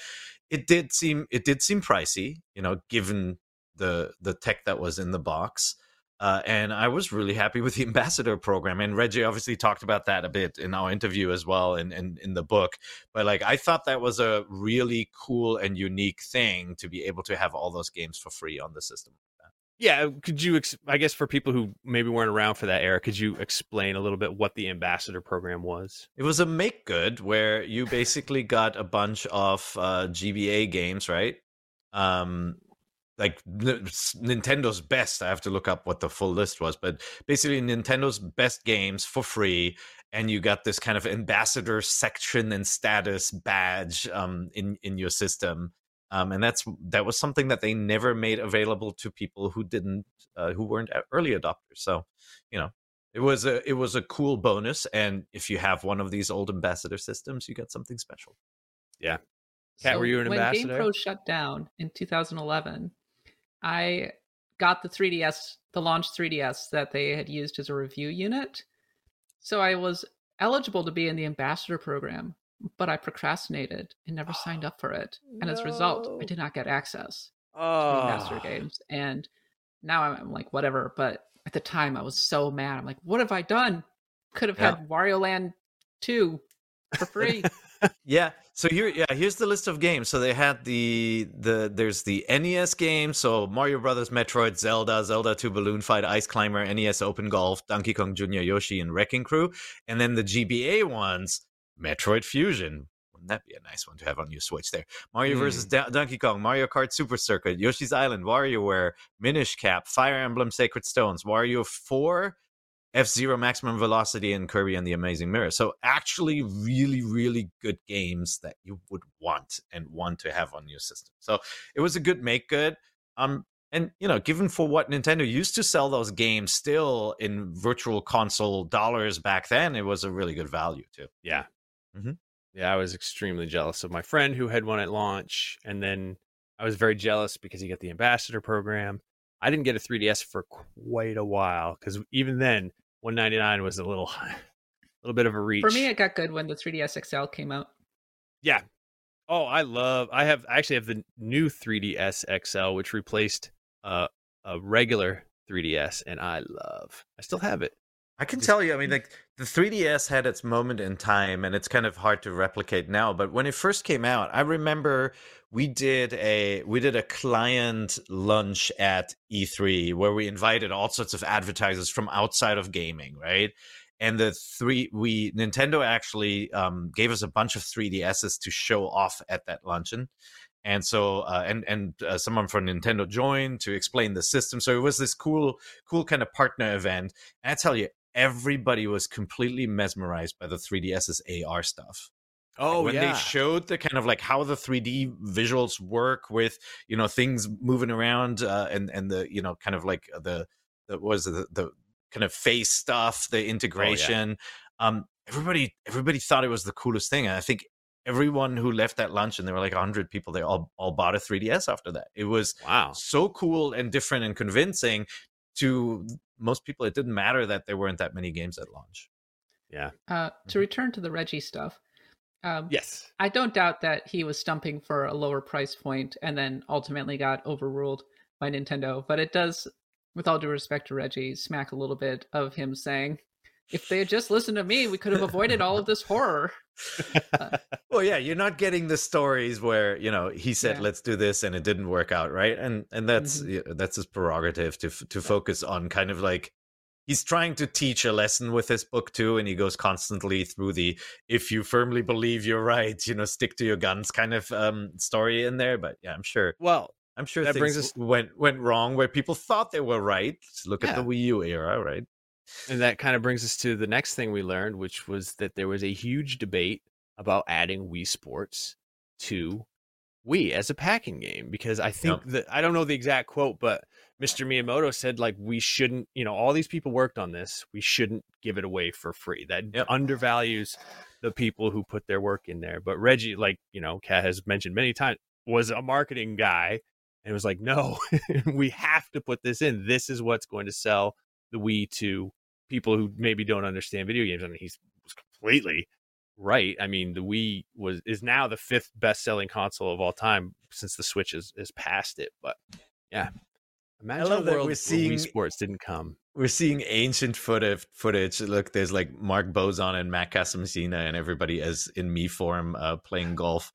it did seem it did seem pricey, you know, given the the tech that was in the box. Uh, and I was really happy with the ambassador program. And Reggie obviously talked about that a bit in our interview as well, and in, in, in the book. But like, I thought that was a really cool and unique thing to be able to have all those games for free on the system. Yeah, could you, ex- I guess for people who maybe weren't around for that era, could you explain a little bit what the ambassador program was? It was a make good where you basically got a bunch of uh, G B A games, right? Um, like n- Nintendo's best. I have to look up what the full list was, but basically Nintendo's best games for free. And you got this kind of ambassador section and status badge um, in, in your system. Um, and that's that was something that they never made available to people who didn't, uh, who weren't early adopters. So, you know, it was a it was a cool bonus. And if you have one of these old ambassador systems, you get something special. Yeah, Kat, so were you an ambassador? When GamePro shut down in two thousand eleven, I got the three D S, the launch three D S that they had used as a review unit. So I was eligible to be in the ambassador program, but I procrastinated and never signed up for it. And no. As a result, I did not get access oh. to ambassador games. And now I'm like, whatever. But at the time I was so mad. I'm like, what have I done? Could have yeah. had Wario Land two for free. yeah. So here, yeah, here's the list of games. So they had the, the, there's the N E S games. So Mario Brothers, Metroid, Zelda, Zelda two Balloon Fight, Ice Climber, N E S Open Golf, Donkey Kong Junior, Yoshi, and Wrecking Crew. And then the G B A ones, Metroid Fusion. Wouldn't that be a nice one to have on your Switch there? Mario mm. versus da- Donkey Kong, Mario Kart Super Circuit, Yoshi's Island, WarioWare, Minish Cap, Fire Emblem Sacred Stones, Wario four, F-Zero Maximum Velocity, and Kirby and the Amazing Mirror. So actually really, really good games that you would want and want to have on your system. So it was a good make good. Um, and, you know, given for what Nintendo used to sell those games still in virtual console dollars back then, it was a really good value too. Yeah. Mm-hmm. Yeah, I was extremely jealous of my friend who had one at launch, and then I was very jealous because he got the ambassador program. I didn't get a three D S for quite a while because even then, one ninety-nine was a little, a little bit of a reach. For me, it got good when the three D S X L came out. Yeah. Oh, I love. I have I actually have the new three D S X L, which replaced uh, a regular three D S, and I love. I still have it. I can tell you, I mean, like the three D S had its moment in time, and it's kind of hard to replicate now. But when it first came out, I remember we did a we did a client lunch at E three where we invited all sorts of advertisers from outside of gaming, right? And the three we Nintendo actually um, gave us a bunch of three D S's to show off at that luncheon. And so, uh, and and uh, someone from Nintendo joined to explain the system. So it was this cool, cool kind of partner event. And I tell you, everybody was completely mesmerized by the three D S's A R stuff. Oh, when yeah. When they showed the kind of like how the three D visuals work with, you know, things moving around uh, and, and the, you know, kind of like the, the what was it, the, the kind of face stuff, the integration. Oh, yeah. um, everybody everybody thought it was the coolest thing. And I think everyone who left that lunch, and there were like one hundred people, they all, all bought a three D S after that. It was wow. so cool and different and convincing. To most people, it didn't matter that there weren't that many games at launch. Yeah. Uh, to return to the Reggie stuff. Um, yes. I don't doubt that he was stumping for a lower price point and then ultimately got overruled by Nintendo. But it does, with all due respect to Reggie, smack a little bit of him saying, if they had just listened to me, we could have avoided all of this horror. Uh, well, yeah, you're not getting the stories where, you know, he said, yeah. let's do this and it didn't work out. Right. And and that's mm-hmm. that's his prerogative to to focus on kind of like he's trying to teach a lesson with this book, too. And he goes constantly through the if you firmly believe you're right, you know, stick to your guns kind of um, story in there. But yeah, I'm sure. Well, I'm sure that brings us went went wrong where people thought they were right. Just look yeah. at the Wii U era. Right. And that kind of brings us to the next thing we learned, which was that there was a huge debate about adding Wii Sports to Wii as a packing game, because I think yep. that I don't know the exact quote, but Mister Miyamoto said, like, we shouldn't, you know, all these people worked on this. We shouldn't give it away for free. That yep. undervalues the people who put their work in there. But Reggie, like, you know, Kat has mentioned many times, was a marketing guy and was like, no, we have to put this in. This is what's going to sell the Wii to people who maybe don't understand video games. I mean, he's was completely right. I mean, the Wii was is now the fifth best-selling console of all time since the Switch has is, is past it. But yeah, imagine I love a world we're seeing, where Wii Sports didn't come. We're seeing ancient footage. Footage. Look, there's like Mark Boson and Matt Casamassina and everybody as in Mii form uh, playing golf.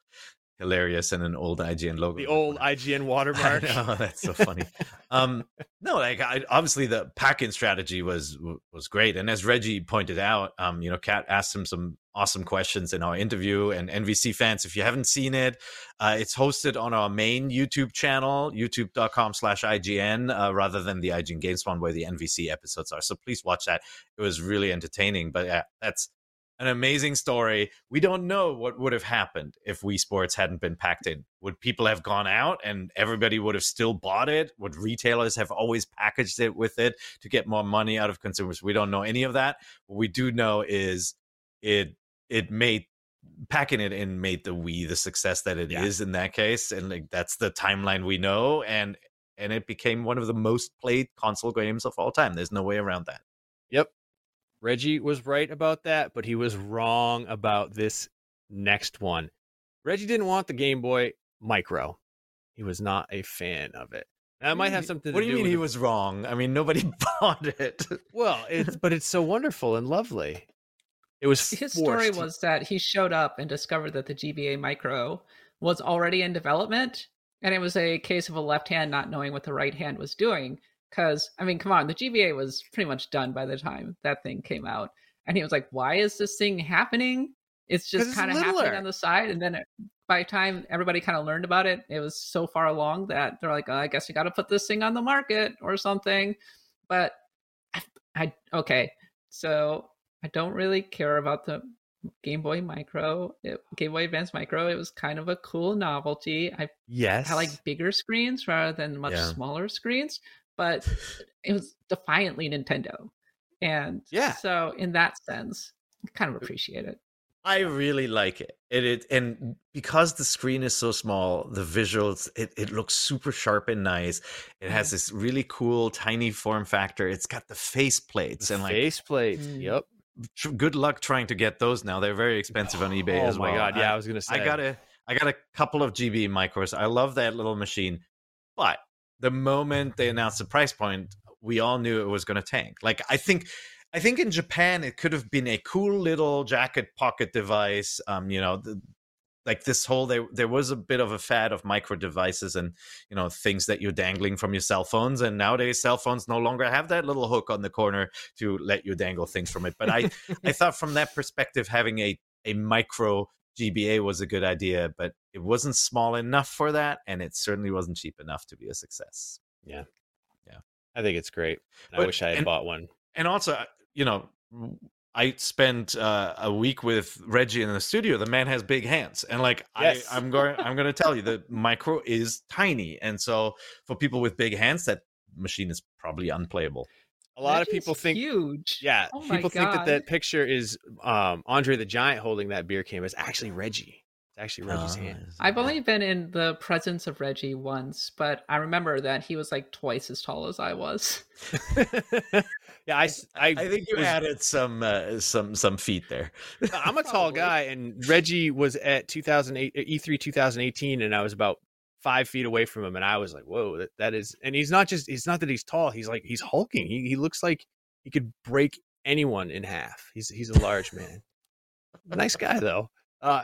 Hilarious. And an old I G N logo, the old I G N watermark. Oh, that's so funny. um no like I, obviously the pack-in strategy was was great, and as Reggie pointed out, um you know, Kat asked him some awesome questions in our interview. And N V C fans, if you haven't seen it, uh it's hosted on our main YouTube channel, youtube dot com slash I G N, uh, rather than the I G N Games one where the N V C episodes are, so please watch that. It was really entertaining. But yeah, that's an amazing story. We don't know what would have happened if Wii Sports hadn't been packed in. Would people have gone out and everybody would have still bought it? Would retailers have always packaged it with it to get more money out of consumers? We don't know any of that. What we do know is it it made packing it in made the Wii the success that it yeah. is in that case. And like that's the timeline we know. And and it became one of the most played console games of all time. There's no way around that. Yep. Reggie was right about that, but he was wrong about this next one. Reggie didn't want the Game Boy Micro. He was not a fan of it. Now, it might have something to do with... What do you mean he was wrong? I mean, nobody bought it. Well, it's but it's so wonderful and lovely. It was forced. His story was that he showed up and discovered that the G B A Micro was already in development, and it was a case of a left hand not knowing what the right hand was doing. Because, I mean, come on, the G B A was pretty much done by the time that thing came out. And he was like, why is this thing happening? It's just kind of happening on the side. And then it, by the time everybody kind of learned about it, it was so far along that they're like, oh, I guess you got to put this thing on the market or something. But, I, I okay, so I don't really care about the Game Boy Micro, it, Game Boy Advance Micro. It was kind of a cool novelty. I, yes. I like bigger screens rather than much yeah. smaller screens. But it was defiantly Nintendo. And yeah. so in that sense, I kind of appreciate it. I really like it. It, it and because the screen is so small, the visuals, it, it looks super sharp and nice. It has this really cool tiny form factor. It's got the face plates the and face like face plates. Mm. Yep. Good luck trying to get those now. They're very expensive on eBay oh, as well. Oh my god, yeah, I, I was going to say. I got a I got a couple of G B micros. I love that little machine. But the moment they announced the price point, we all knew it was going to tank. Like, I think I think in Japan, it could have been a cool little jacket pocket device. Um, you know, the, like this whole, there, there was a bit of a fad of micro devices and, you know, things that you're dangling from your cell phones. And nowadays, cell phones no longer have that little hook on the corner to let you dangle things from it. But I, I thought from that perspective, having a, a micro G B A was a good idea, but it wasn't small enough for that, and it certainly wasn't cheap enough to be a success. Yeah. Yeah. I think it's great. But, I wish I had and, bought one. And also, you know, I spent uh, a week with Reggie in the studio. The man has big hands, and like yes. I, I'm going, I'm going to tell you the Micro is tiny, and so for people with big hands, that machine is probably unplayable. A lot Reggie's of people think huge. Yeah, oh people God. think that that picture is um, Andre the Giant holding that beer can. It's actually Reggie. It's actually Reggie's oh, hand. I've only been in the presence of Reggie once, but I remember that he was like twice as tall as I was. yeah, I, I, I think you was, added some uh, some some feet there. I'm a tall guy, and Reggie was at two thousand eight E three twenty eighteen, and I was about five feet away from him, and I was like, "Whoa, that, that is." And he's not just he's not that he's tall. He's like he's hulking. He he looks like he could break anyone in half. He's he's a large man. Nice guy though. Uh,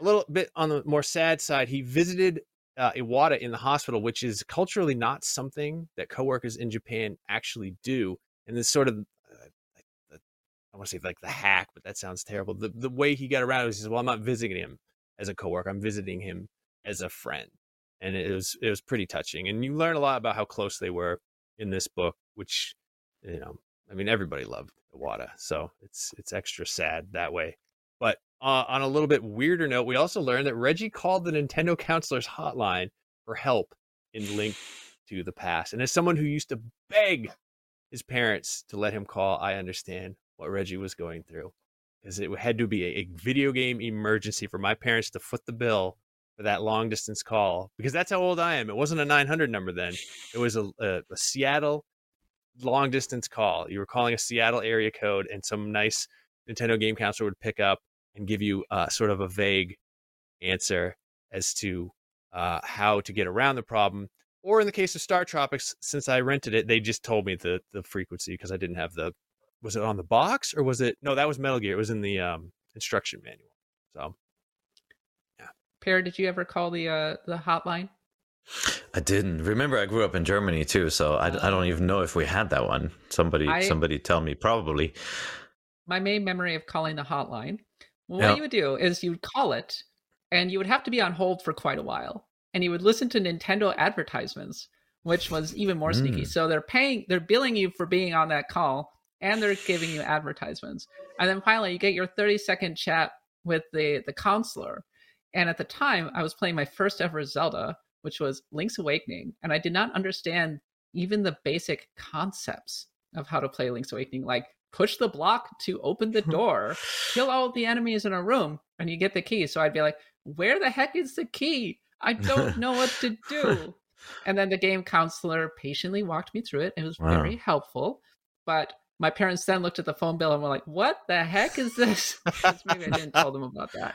a little bit on the more sad side, he visited uh, Iwata in the hospital, which is culturally not something that coworkers in Japan actually do. And this sort of, uh, I want to say like the hack, but that sounds terrible. The the way he got around it was he said, well, I'm not visiting him as a coworker. I'm visiting him as a friend. And it was it was pretty touching. And you learn a lot about how close they were in this book, which, you know, I mean, everybody loved Iwata. So it's it's extra sad that way. But Uh, on a little bit weirder note, we also learned that Reggie called the Nintendo counselor's hotline for help in Link to the Past. And as someone who used to beg his parents to let him call, I understand what Reggie was going through, because it had to be a, a video game emergency for my parents to foot the bill for that long distance call, because that's how old I am. It wasn't a nine hundred number then. It was a, a, a Seattle long distance call. You were calling a Seattle area code, and some nice Nintendo game counselor would pick up and give you uh, sort of a vague answer as to uh, how to get around the problem. Or in the case of Star Tropics, since I rented it, they just told me the the frequency because I didn't have the. Was it on the box or was it? No, that was Metal Gear. It was in the um, instruction manual. So, yeah. Per, did you ever call the uh, the hotline? I didn't. Remember, I grew up in Germany too, so I, uh, I don't even know if we had that one. Somebody, I, somebody, tell me. Probably. My main memory of calling the hotline. Well, what you would do is you would call it, and you would have to be on hold for quite a while, and you would listen to Nintendo advertisements, which was even more mm. sneaky. So they're paying, they're billing you for being on that call, and they're giving you advertisements. And then finally, you get your thirty-second chat with the, the counselor. And at the time, I was playing my first ever Zelda, which was Link's Awakening, and I did not understand even the basic concepts of how to play Link's Awakening, like push the block to open the door, kill all the enemies in a room, and you get the key. So I'd be like, where the heck is the key? I don't know what to do. And then the game counselor patiently walked me through it. It was wow. very helpful. But my parents then looked at the phone bill and were like, what the heck is this? Because maybe I didn't tell them about that.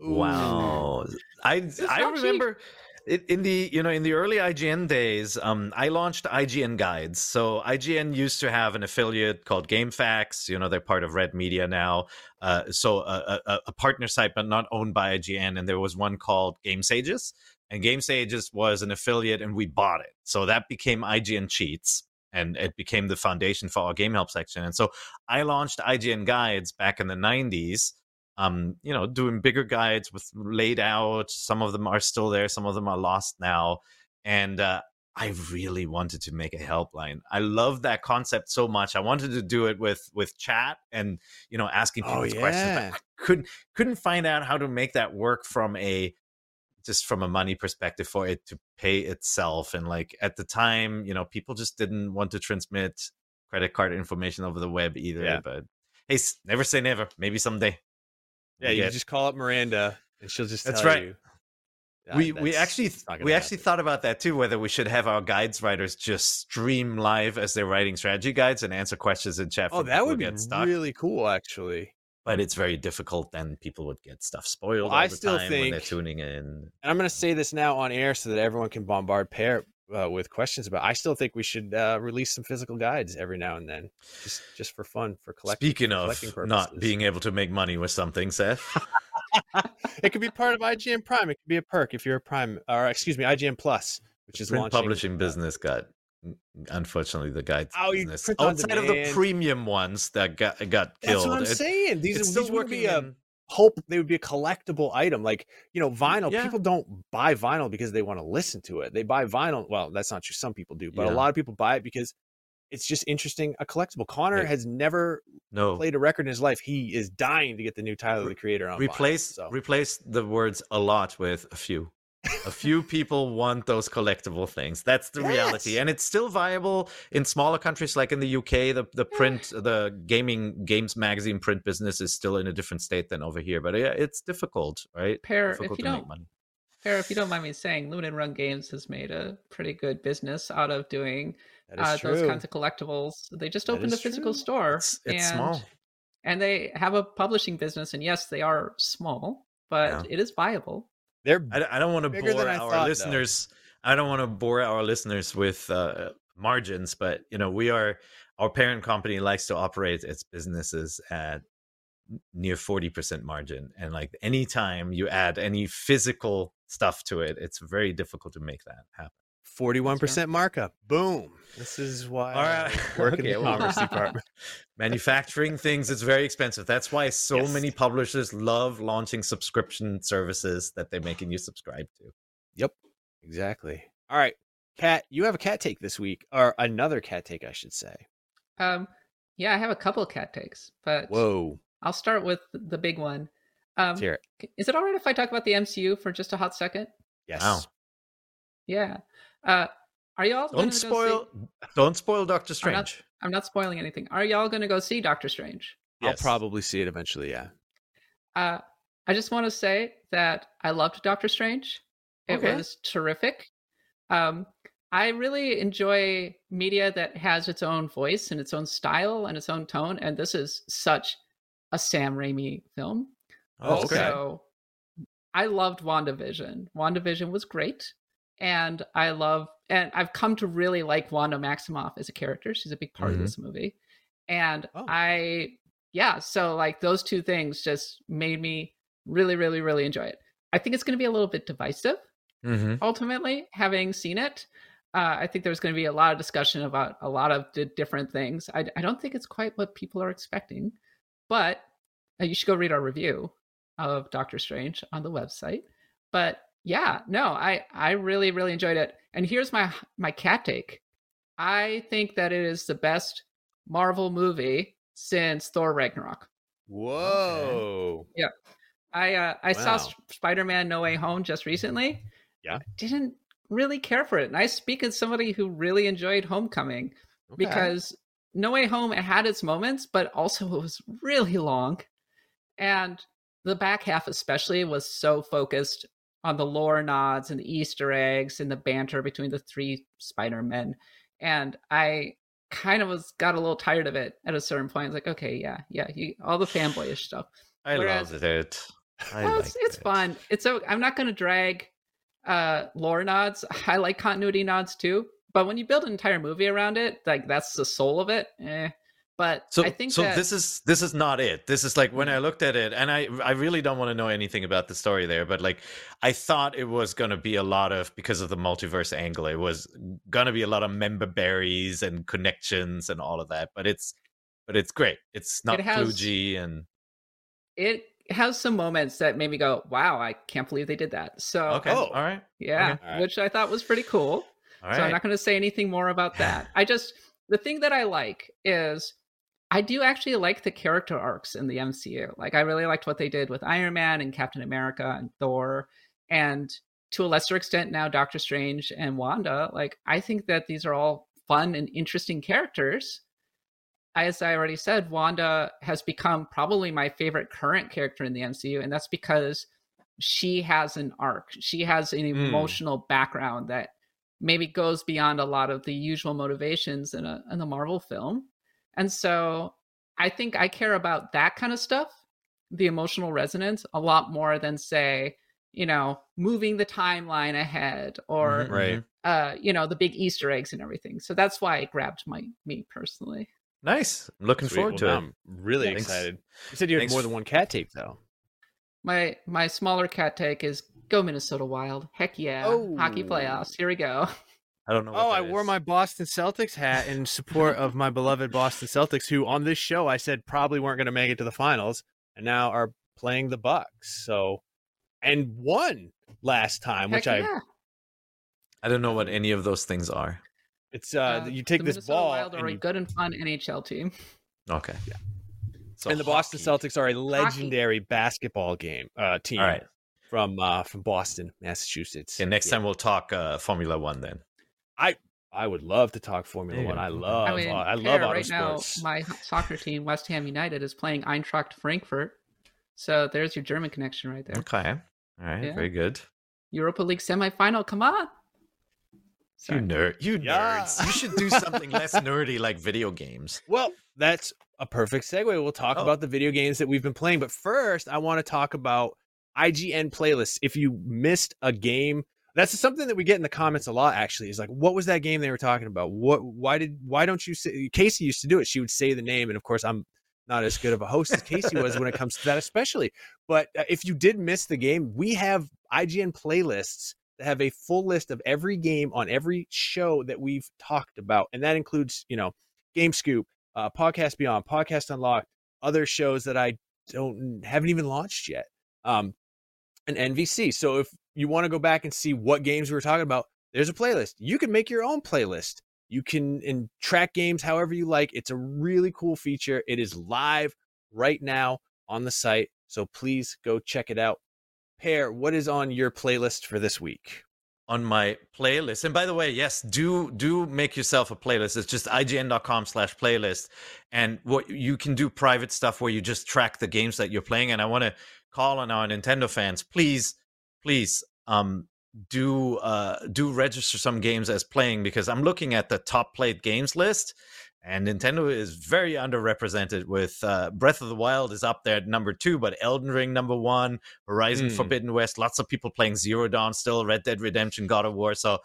Wow. I I remember... Cheap. In the you know in the early I G N days, um, I launched I G N guides. So I G N used to have an affiliate called GameFAQs. You know, they're part of Red Media now. Uh, so a, a, a partner site, but not owned by I G N. And there was one called GameSages, and GameSages was an affiliate, and we bought it. So that became I G N Cheats, and it became the foundation for our game help section. And so I launched I G N guides back in the nineties. Um, you know, doing bigger guides with laid out. Some of them are still there. Some of them are lost now. And uh, I really wanted to make a helpline. I love that concept so much. I wanted to do it with with chat and, you know, asking people oh, yeah. questions. But I couldn't couldn't find out how to make that work from a just from a money perspective for it to pay itself. And like at the time, you know, people just didn't want to transmit credit card information over the web either. Yeah. But hey, never say never. Maybe someday. Yeah, you just call up Miranda, and she'll just that's tell right. you. Yeah, we, that's right. We actually we actually happen. thought about that, too, whether we should have our guides writers just stream live as they're writing strategy guides and answer questions in chat. Oh, that would be stuck. really cool, actually. But it's very difficult, and people would get stuff spoiled well, all I the still time think, when they're tuning in. And I'm going to say this now on air so that everyone can bombard Pear uh, with questions about it. I still think we should uh, release some physical guides every now and then, just just for fun, for collecting. Speaking of collecting not being able to make money with something, Seth. It could be part of I G N Prime. It could be a perk if you're a Prime, or excuse me, I G N Plus, which is launching. Publishing business guide. Unfortunately, the guides oh, business outside of the premium ones that got got killed. That's what I'm it, saying. These, these would working be a in... hope they would be a collectible item, like you know, vinyl. Yeah. People don't buy vinyl because they want to listen to it. They buy vinyl. Well, that's not true. Some people do, but yeah. a lot of people buy it because it's just interesting, a collectible. Connor right. has never no. played a record in his life. He is dying to get the new Tyler, the Creator on. Replace vinyl, so. replace the words "a lot" with "a few." A few people want those collectible things. That's the yes. reality, and it's still viable in smaller countries like in the U K. The the print, yeah. the gaming games magazine print business is still in a different state than over here. But yeah, it's difficult, right? Pair, difficult if you to don't, make money. Pair, if you don't mind me saying, Limited Run Games has made a pretty good business out of doing uh, those kinds of collectibles. They just opened a physical true. store. It's, it's and, small, and they have a publishing business. And yes, they are small, but yeah. it is viable. They're I don't want to bore our thought, listeners. Though. I don't want to bore our listeners with uh, margins, but you know, we are our parent company likes to operate its businesses at near forty percent margin, and like any time you add any physical stuff to it, it's very difficult to make that happen. forty-one percent markup. Boom. This is why All right. I work okay, in the well, commerce department. Manufacturing things is very expensive. That's why so yes. many publishers love launching subscription services that they're making you subscribe to. Yep. Exactly. All right. Cat, you have a cat take this week, or another cat take, I should say. Um, yeah, I have a couple of cat takes, but Whoa. I'll start with the big one. Um, Let's hear it. Is it all right if I talk about the M C U for just a hot second? Yes. Wow. Yeah. Uh, are y'all don't spoil see... don't spoil Doctor Strange. I'm not, I'm not spoiling anything. Are y'all gonna go see Doctor Strange? Yes. I'll probably see it eventually, yeah. Uh, I just want to say that I loved Doctor Strange. It okay. was terrific. Um, I really enjoy media that has its own voice and its own style and its own tone, and this is such a Sam Raimi film. Oh, okay. So I loved WandaVision. WandaVision was great. And I love, and I've come to really like Wanda Maximoff as a character. She's a big part mm-hmm. of this movie. And oh. I, yeah, so like those two things just made me really, really, really enjoy it. I think it's going to be a little bit divisive, mm-hmm. ultimately, having seen it. Uh, I think there's going to be a lot of discussion about a lot of d- different things. I, I don't think it's quite what people are expecting, but uh, you should go read our review of Doctor Strange on the website. But yeah, no, I, I really, really enjoyed it. And here's my my cat take. I think that it is the best Marvel movie since Thor Ragnarok. Whoa. Okay. Yeah. I uh, I wow. saw Spider-Man No Way Home just recently. Yeah. I didn't really care for it. And I speak as somebody who really enjoyed Homecoming okay. because No Way Home had its moments, but also it was really long. And the back half especially was so focused on the lore nods and the Easter eggs and the banter between the three Spider-Men. And I kind of was got a little tired of it at a certain point. I was like, okay, yeah, yeah, you, all the fanboyish stuff. I Whereas, loved it. I well, it's, it's it. fun. It's so I'm not going to drag uh, lore nods. I like continuity nods too. But when you build an entire movie around it, like that's the soul of it. Eh. But so, I think so that... this is this is not it. This is like when I looked at it, and I, I really don't want to know anything about the story there, but like I thought it was going to be a lot of, because of the multiverse angle, it was going to be a lot of member berries and connections and all of that. But it's but it's great. It's not kludgy, it and it has some moments that made me go, "Wow, I can't believe they did that." So okay, oh, all right, yeah, okay. All right. Which I thought was pretty cool. All right. So I'm not going to say anything more about that. I just the thing that I like is. I do actually like the character arcs in the M C U. Like, I really liked what they did with Iron Man and Captain America and Thor, and to a lesser extent now Doctor Strange and Wanda. Like, I think that these are all fun and interesting characters. As I already said, Wanda has become probably my favorite current character in the M C U, and that's because she has an arc. She has an emotional mm. background that maybe goes beyond a lot of the usual motivations in a in a Marvel film. And so I think I care about that kind of stuff, the emotional resonance, a lot more than, say, you know, moving the timeline ahead or, right. uh, you know, the big Easter eggs and everything. So that's why it grabbed my me personally. Nice. I'm looking Sweet. forward well, to it. I'm really Thanks. excited. You said you had Thanks. more than one cat take, though. My my smaller cat take is go Minnesota Wild. Heck yeah. Oh. Hockey playoffs. Here we go. I don't know. What oh, I is. wore my Boston Celtics hat in support of my beloved Boston Celtics, who on this show I said probably weren't going to make it to the finals, and now are playing the Bucks. So, and won last time, Heck which yeah. I I don't know what any of those things are. It's uh, uh you take this Minnesota ball. The Wild are a you... good and fun N H L team. Okay. Yeah. So and the hockey. Boston Celtics are a legendary hockey. basketball game uh, team. All right. From uh, from Boston, Massachusetts. And okay, next yeah. time we'll talk uh, Formula One. Then I I would love to talk Formula yeah. One. I love I, mean, uh, I love auto right sports. Now, my soccer team, West Ham United, is playing Eintracht Frankfurt. So there's your German connection right there. Okay. All right. Yeah. Very good. Europa League semifinal. Come on. Sorry. You nerd. You yeah. nerds. You should do something less nerdy like video games. Well, that's a perfect segue. We'll talk oh. about the video games that we've been playing. But first, I want to talk about I G N playlists. If you missed a game, that's something that we get in the comments a lot, actually, is like, what was that game they were talking about? What, why did, why don't you say? Casey used to do it. She would say the name. And of course, I'm not as good of a host as Casey was when it comes to that, especially. But uh, if you did miss the game, we have I G N playlists that have a full list of every game on every show that we've talked about. And that includes, you know, Game Scoop, uh, Podcast Beyond, Podcast Unlocked, other shows that I don't haven't even launched yet. Um, and N V C. So if you want to go back and see what games we were talking about, there's a playlist. You can make your own playlist. You can and track games however you like. It's a really cool feature. It is live right now on the site. So please go check it out. Pear, what is on your playlist for this week? On my playlist. And by the way, yes, do do make yourself a playlist. It's just I G N dot com slash playlist. And what you can do private stuff where you just track the games that you're playing. And I want to call on our Nintendo fans, please, please um, do uh, do register some games as playing, because I'm looking at the top played games list, and Nintendo is very underrepresented with uh, Breath of the Wild is up there at number two, but Elden Ring number one, Horizon mm. Forbidden West, lots of people playing Zero Dawn still, Red Dead Redemption, God of War. So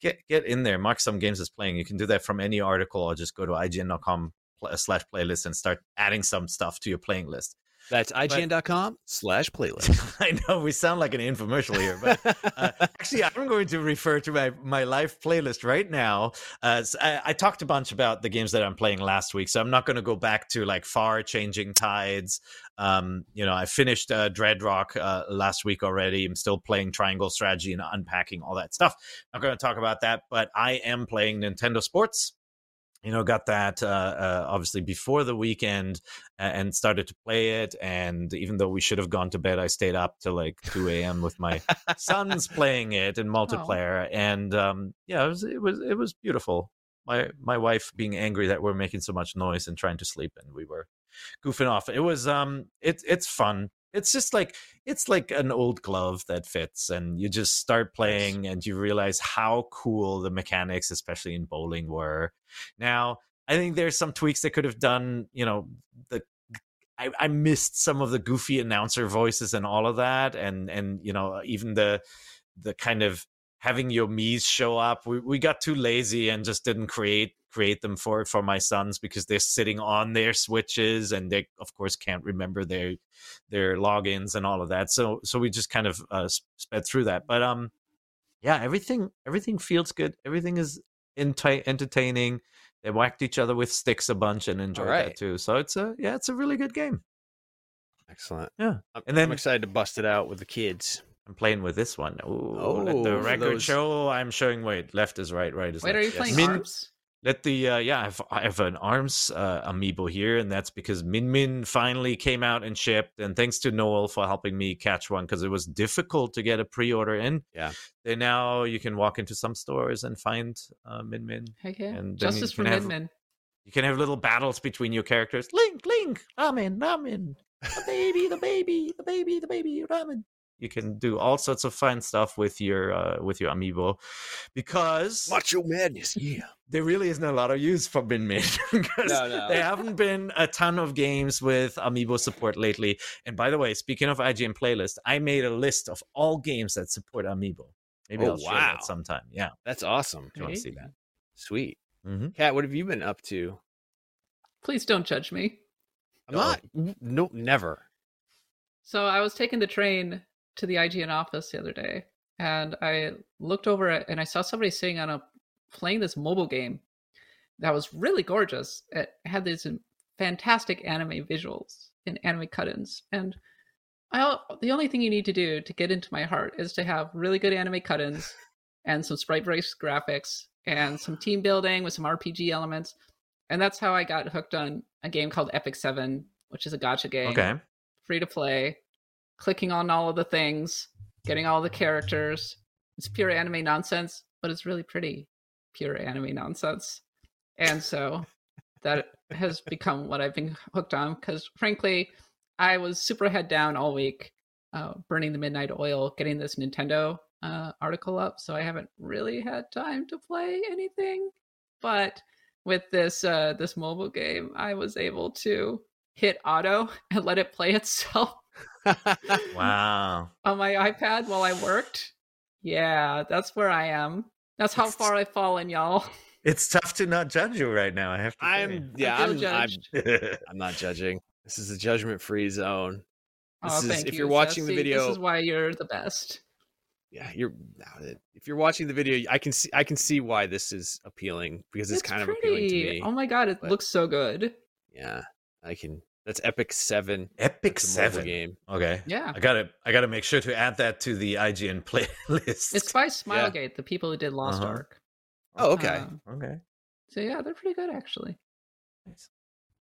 get get in there, mark some games as playing. You can do that from any article or just go to I G N dot com slash playlist and start adding some stuff to your playing list. That's I G N dot com slash playlist. I know we sound like an infomercial here, but uh, actually, I'm going to refer to my, my live playlist right now. Uh, so I, I talked a bunch about the games that I'm playing last week, so I'm not going to go back to like Far, Changing Tides. Um, you know, I finished uh, Dreadrock uh, last week already. I'm still playing Triangle Strategy and Unpacking, all that stuff. I'm not going to talk about that, but I am playing Nintendo Sports. You know, got that uh, uh, obviously before the weekend and started to play it. And even though we should have gone to bed, I stayed up till like two a.m. with my sons playing it in multiplayer. Oh. And um, yeah, it was, it was it was beautiful. My my wife being angry that we're making so much noise and trying to sleep, and we were goofing off. It was um, it's it's fun. It's just like it's like an old glove that fits, and you just start playing and you realize how cool the mechanics, especially in bowling, were. Now, I think there's some tweaks they could have done. You know, the I, I missed some of the goofy announcer voices and all of that, and and you know, even the the kind of having your Miis show up. We we got too lazy and just didn't create create them for for my sons, because they're sitting on their Switches and they of course can't remember their their logins and all of that, so so we just kind of uh, sped through that. But um yeah everything everything feels good, everything is ent- entertaining. They whacked each other with sticks a bunch and enjoyed right. that too, so it's a yeah it's a really good game. Excellent. Yeah, I'm, and then I'm excited to bust it out with the kids. I'm playing with this one. Ooh, oh let the record those... show I'm showing wait left is right right is wait, left. Are you playing yes. Arms? Let the uh, yeah, I have, I have an ARMS uh, amiibo here, and that's because Min Min finally came out and shipped, and thanks to Noel for helping me catch one, because it was difficult to get a pre-order in. Yeah, they now you can walk into some stores and find uh, Min Min. Okay, and justice for Min Min. You can have little battles between your characters. Link, Link, Ramen, Ramen, the baby, the baby, the baby, the baby, Ramen. You can do all sorts of fun stuff with your uh, with your amiibo, because Macho Madness, yeah. There really isn't a lot of use for Min Min, because no, no. there haven't been a ton of games with amiibo support lately. And by the way, speaking of I G N playlist, I made a list of all games that support amiibo. Maybe oh, I'll wow. share that sometime. Yeah, that's awesome. Do you want to see that? Sweet. Mm-hmm. Kat, what have you been up to? Please don't judge me. I'm no. not. No, never. So I was taking the train to the I G N office the other day, and I looked over it and I saw somebody sitting on a playing this mobile game that was really gorgeous. It had these fantastic anime visuals and anime cut-ins, and I the only thing you need to do to get into my heart is to have really good anime cut-ins and some sprite-based graphics and some team building with some R P G elements. And that's how I got hooked on a game called Epic Seven, which is a gacha game. Okay. Free to play, clicking on all of the things, getting all the characters. It's pure anime nonsense, but it's really pretty pure anime nonsense. And so that has become what I've been hooked on, because frankly, I was super head down all week, uh, burning the midnight oil, getting this Nintendo uh, article up. So I haven't really had time to play anything, but with this uh, this mobile game, I was able to hit auto and let it play itself. Wow. On my iPad while I worked. Yeah, that's where I am. That's how it's, far I've fallen, y'all. It's tough to not judge you right now. I have to. I'm say. yeah. I'm, judged. I'm, I'm not judging. This is a judgment-free zone. This oh, is, thank if you, you're watching Jesse, the video, this is why you're the best. Yeah, you're. If you're watching the video, I can see. I can see why this is appealing, because it's, it's kind pretty. of appealing to me. Oh my god, it but, looks so good. Yeah, I can. That's Epic Seven. Epic Seven game. Okay. Yeah. I gotta. I gotta make sure to add that to the I G N playlist. It's by Smilegate, yeah. the people who did Lost uh-huh. Ark. Oh, okay. Um, okay. So yeah, they're pretty good actually. Nice.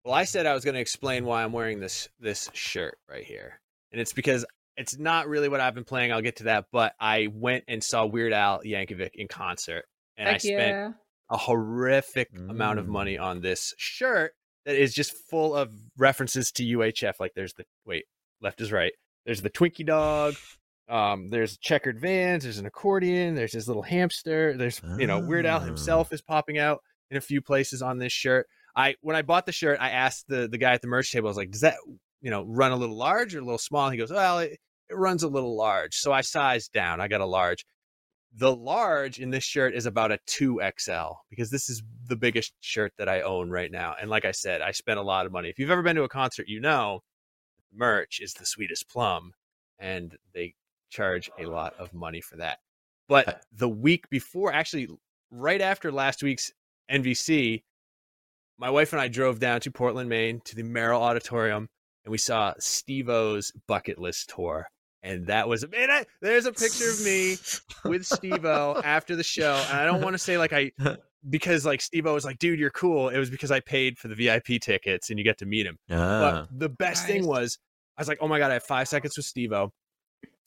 Well, I said I was going to explain why I'm wearing this this shirt right here, and it's because it's not really what I've been playing. I'll get to that, but I went and saw Weird Al Yankovic in concert, and Heck I spent yeah. a horrific mm. amount of money on this shirt that is just full of references to U H F. Like, there's the wait, left is right. There's the Twinkie dog. Um, there's checkered vans. There's an accordion. There's his little hamster. There's you know Weird Al himself is popping out in a few places on this shirt. I when I bought the shirt, I asked the, the guy at the merch table, I was like, does that, you know, run a little large or a little small? And he goes, well, it, it runs a little large. So I sized down. I got a large. The large in this shirt is about a two X L, because this is the biggest shirt that I own right now. And like I said, I spent a lot of money. If you've ever been to a concert, you know, merch is the sweetest plum, and they charge a lot of money for that. But the week before, actually, right after last week's N V C, my wife and I drove down to Portland, Maine, to the Merrill Auditorium, and we saw Steve-O's Bucket List Tour. And that was, man, I, there's a picture of me with Steve-O after the show. And I don't want to say like I, because like Steve-O was like, dude, you're cool. It was because I paid for the V I P tickets and you get to meet him. Ah. But the best nice. thing was, I was like, oh my God, I have five seconds with Steve-O.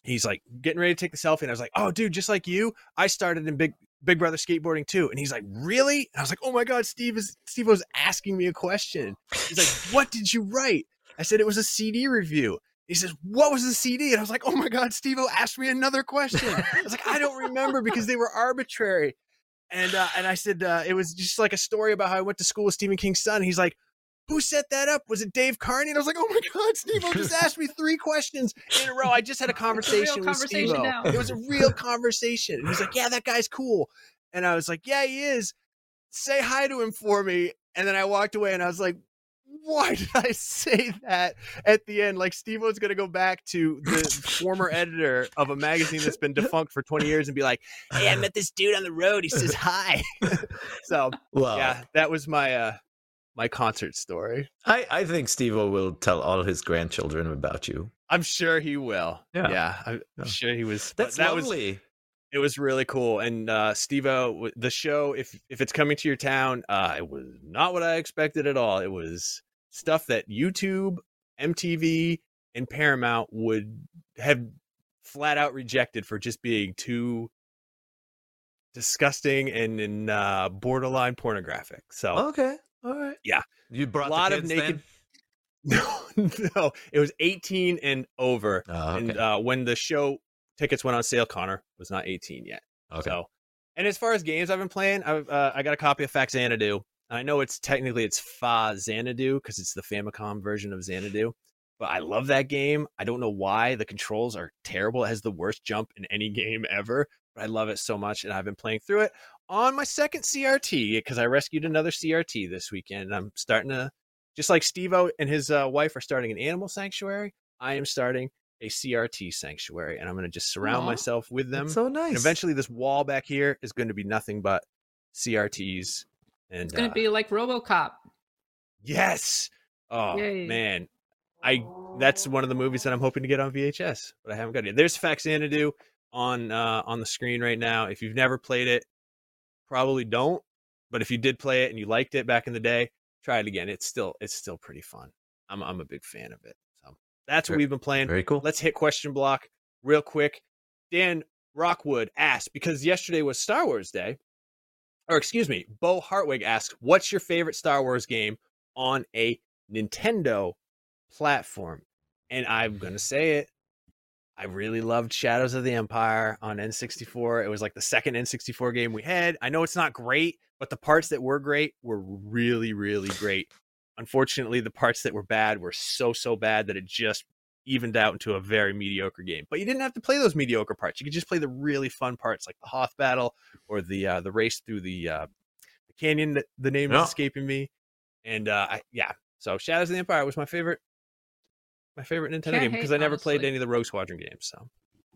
He's like getting ready to take the selfie. And I was like, oh dude, just like you, I started in big, Big Brother skateboarding too. And he's like, really? And I was like, oh my God, Steve is Steve was asking me a question. He's like, what did you write? I said, it was a C D review. He says, what was the C D? And I was like, oh my God, Steve-O asked me another question. I was like, I don't remember, because they were arbitrary. And, uh, and I said, uh, it was just like a story about how I went to school with Stephen King's son. He's like, who set that up? Was it Dave Carney? And I was like, oh my God, Steve-O just asked me three questions in a row. I just had a conversation a with Steve-O. Now. It was a real conversation. And he's like, yeah, that guy's cool. And I was like, yeah, he is. Say hi to him for me. And then I walked away and I was like, why did I say that at the end? Like, Steve-O's going to go back to the former editor of a magazine that's been defunct for twenty years and be like, hey, I met this dude on the road. He says hi. So, wow. yeah, that was my... uh My concert story. I, I think Steve-O will tell all his grandchildren about you. I'm sure he will. Yeah, yeah I'm yeah. sure he was. That's that lovely. Was, it was really cool. And uh, Steve-O, the show, if if it's coming to your town, uh, it was not what I expected at all. It was stuff that YouTube, M T V, and Paramount would have flat out rejected for just being too disgusting and, and uh, borderline pornographic. So okay. All right. Yeah. You brought a lot the kids of naked. Then? No, no. It was eighteen and over. Oh, okay. And uh, when the show tickets went on sale, Connor was not eighteen yet. Okay. So, and as far as games I've been playing, I uh, I got a copy of F A Q Xanadu. I know it's technically it's F A Xanadu because it's the Famicom version of Xanadu, but I love that game. I don't know why the controls are terrible. It has the worst jump in any game ever, but I love it so much, and I've been playing through it. On my second C R T, because I rescued another C R T this weekend, and I'm starting to, just like Steve-O and his uh, wife are starting an animal sanctuary, I am starting a C R T sanctuary, and I'm going to just surround Aww. myself with them. That's so nice. And eventually, this wall back here is going to be nothing but C R Ts. And it's going to uh, be like RoboCop. Yes. Oh Yay. man, I that's one of the movies that I'm hoping to get on V H S, but I haven't got it. There's F A Q Xanadu on uh, on the screen right now. If you've never played it. probably don't. But if you did play it and you liked it back in the day, try it again. It's still it's still pretty fun. I'm I'm a big fan of it. So that's what we've been playing. Very cool. Let's hit question block real quick. Dan Rockwood asked, because yesterday was Star Wars Day, or excuse me, Bo Hartwig asks, what's your favorite Star Wars game on a Nintendo platform? And I'm going to say it. I really loved Shadows of the Empire on N sixty-four. It was like the second N sixty-four game we had. I know it's not great, but the parts that were great were really, really great. Unfortunately, the parts that were bad were so, so bad that it just evened out into a very mediocre game. But you didn't have to play those mediocre parts. You could just play the really fun parts, like the Hoth battle or the uh, the race through the, uh, the canyon. That the name no. is escaping me. And uh, I, yeah, so Shadows of the Empire was my favorite. My favorite Nintendo game, because I never honestly. played any of the Rogue Squadron games. So,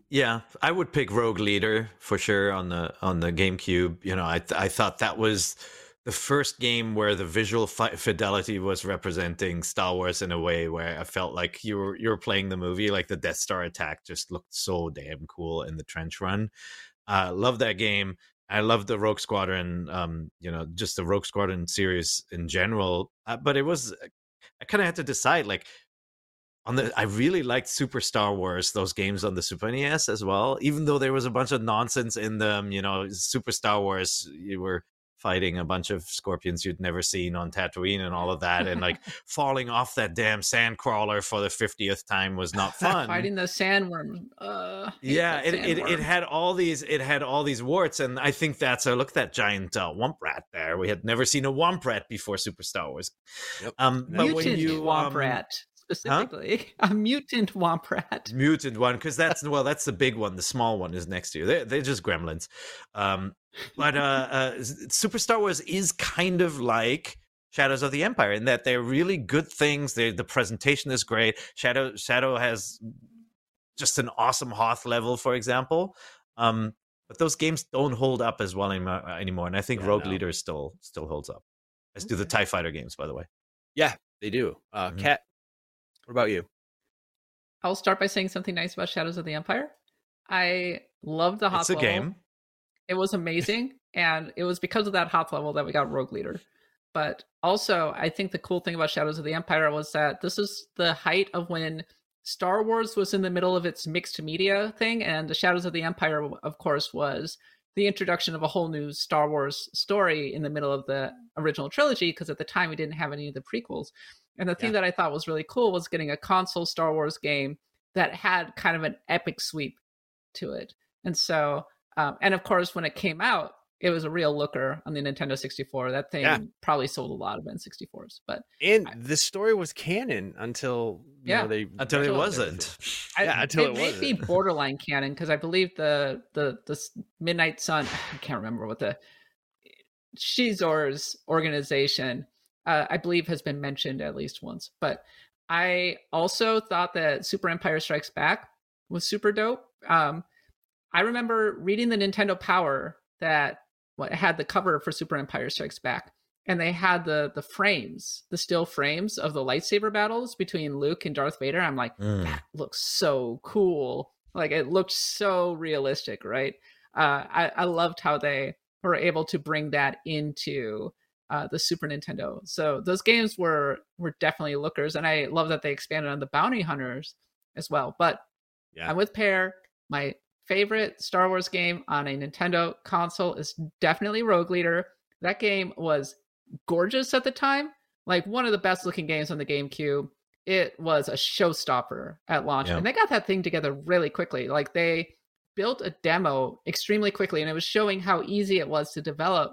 yeah, I would pick Rogue Leader for sure on the on the GameCube. You know, I I thought that was the first game where the visual fi- fidelity was representing Star Wars in a way where I felt like you were you were playing the movie. Like the Death Star attack just looked so damn cool in the trench run. Uh, love that game. I love the Rogue Squadron. Um, you know, just the Rogue Squadron series in general. Uh, but it was, I kind of had to decide like. On the, I really liked Super Star Wars, those games on the Super N E S as well, even though there was a bunch of nonsense in them. You know, Super Star Wars, you were fighting a bunch of scorpions you'd never seen on Tatooine and all of that. And like falling off that damn sand crawler for the fiftieth time was not fun. Fighting the sandworm. Uh, yeah, it, sandworm. It, it had all these it had all these warts. And I think that's a look at that giant uh, womp rat there. We had never seen a womp rat before Super Star Wars. Yep. Um, but you when you womp um, rat. Specifically, huh? A mutant womp rat. Mutant one, because that's well, that's the big one. The small one is next to you. They're they're just gremlins. Um, but uh, uh, Super Star Wars is kind of like Shadows of the Empire in that they're really good things. They the presentation is great. Shadow Shadow has just an awesome Hoth level, for example. Um, but those games don't hold up as well anymore. And I think yeah, Rogue no. Leader still still holds up. As okay. do the TIE Fighter games, by the way. Yeah, they do. Uh, mm-hmm. Cat. What about you? I'll start by saying something nice about Shadows of the Empire. I loved the Hoth it's a level. Game. It was amazing. And it was because of that Hoth level that we got Rogue Leader. But also, I think the cool thing about Shadows of the Empire was that this is the height of when Star Wars was in the middle of its mixed media thing. And the Shadows of the Empire, of course, was the introduction of a whole new Star Wars story in the middle of the original trilogy. Because at the time, we didn't have any of the prequels. And the thing yeah. that I thought was really cool was getting a console Star Wars game that had kind of an epic sweep to it. And so, um, and of course, when it came out, it was a real looker on the Nintendo sixty-four. That thing yeah. probably sold a lot of N sixty-fours. But and I, the story was canon until you yeah know, they until it wasn't. I, yeah, until it, it wasn't. It may be borderline canon because I believe the the the Midnight Sun. I can't remember what the Shizor's organization. Uh, I believe has been mentioned at least once, but I also thought that Super Empire Strikes Back was super dope. Um, I remember reading the Nintendo Power that well, had the cover for Super Empire Strikes Back, and they had the the frames, the still frames of the lightsaber battles between Luke and Darth Vader. I'm like, mm. that looks so cool. Like it looked so realistic, right? Uh, I, I loved how they were able to bring that into Uh, the Super Nintendo. So those games were were definitely lookers, and I love that they expanded on the bounty hunters as well. But yeah. I'm with Pear. My favorite Star Wars game on a Nintendo console is definitely Rogue Leader. That game was gorgeous at the time, like one of the best looking games on the GameCube. It was a showstopper at launch, yeah. and they got that thing together really quickly. Like they built a demo extremely quickly, and it was showing how easy it was to develop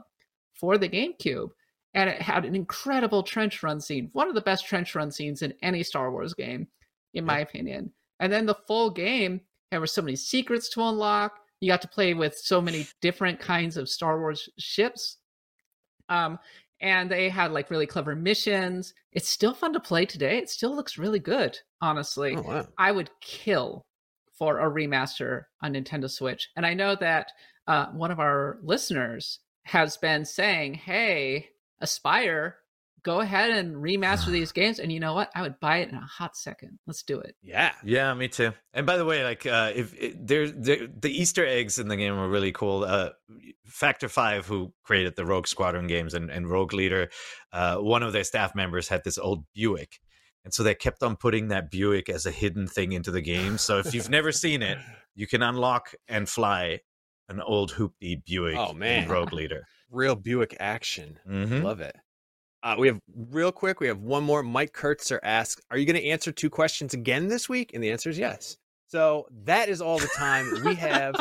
for the GameCube. And it had an incredible trench run scene. One of the best trench run scenes in any Star Wars game, in my yeah. opinion. And then the full game, there were so many secrets to unlock. You got to play with so many different kinds of Star Wars ships. Um, and they had like really clever missions. It's still fun to play today. It still looks really good, honestly. Oh, wow. I would kill for a remaster on Nintendo Switch. And I know that uh, one of our listeners has been saying, hey, Aspire go ahead and remaster these games. And you know what? I would buy it in a hot second. Let's do it. Yeah. Yeah, me too. And by the way, like uh, if it, there, there, the Easter eggs in the game were really cool. Uh, Factor Five, who created the Rogue Squadron games and, and Rogue Leader, uh, one of their staff members had this old Buick. And so they kept on putting that Buick as a hidden thing into the game. So if you've never seen it, you can unlock and fly an old hoopty Buick oh, man. Rogue Leader. Real Buick action. Mm-hmm. Love it. Uh, we have real quick. We have one more. Mike Kurtzer asks, are you going to answer two questions again this week? And the answer is yes. So that is all the time we have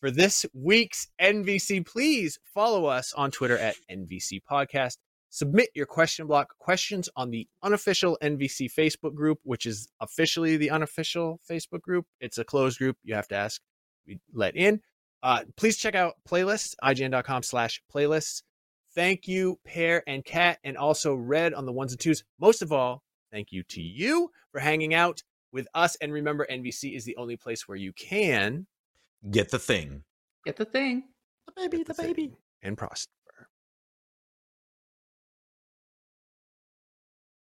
for this week's N V C. Please follow us on Twitter at N V C Podcast. Submit your question block questions on the unofficial N V C Facebook group, which is officially the unofficial Facebook group. It's a closed group. You have to ask. We let in. Uh, please check out playlists, I G N dot com slash playlists. Thank you, Pear and Cat, and also Red on the ones and twos. Most of all, thank you to you for hanging out with us. And remember, N V C is the only place where you can get the thing. Get the thing. The baby, the, the baby. Thing. And Prost.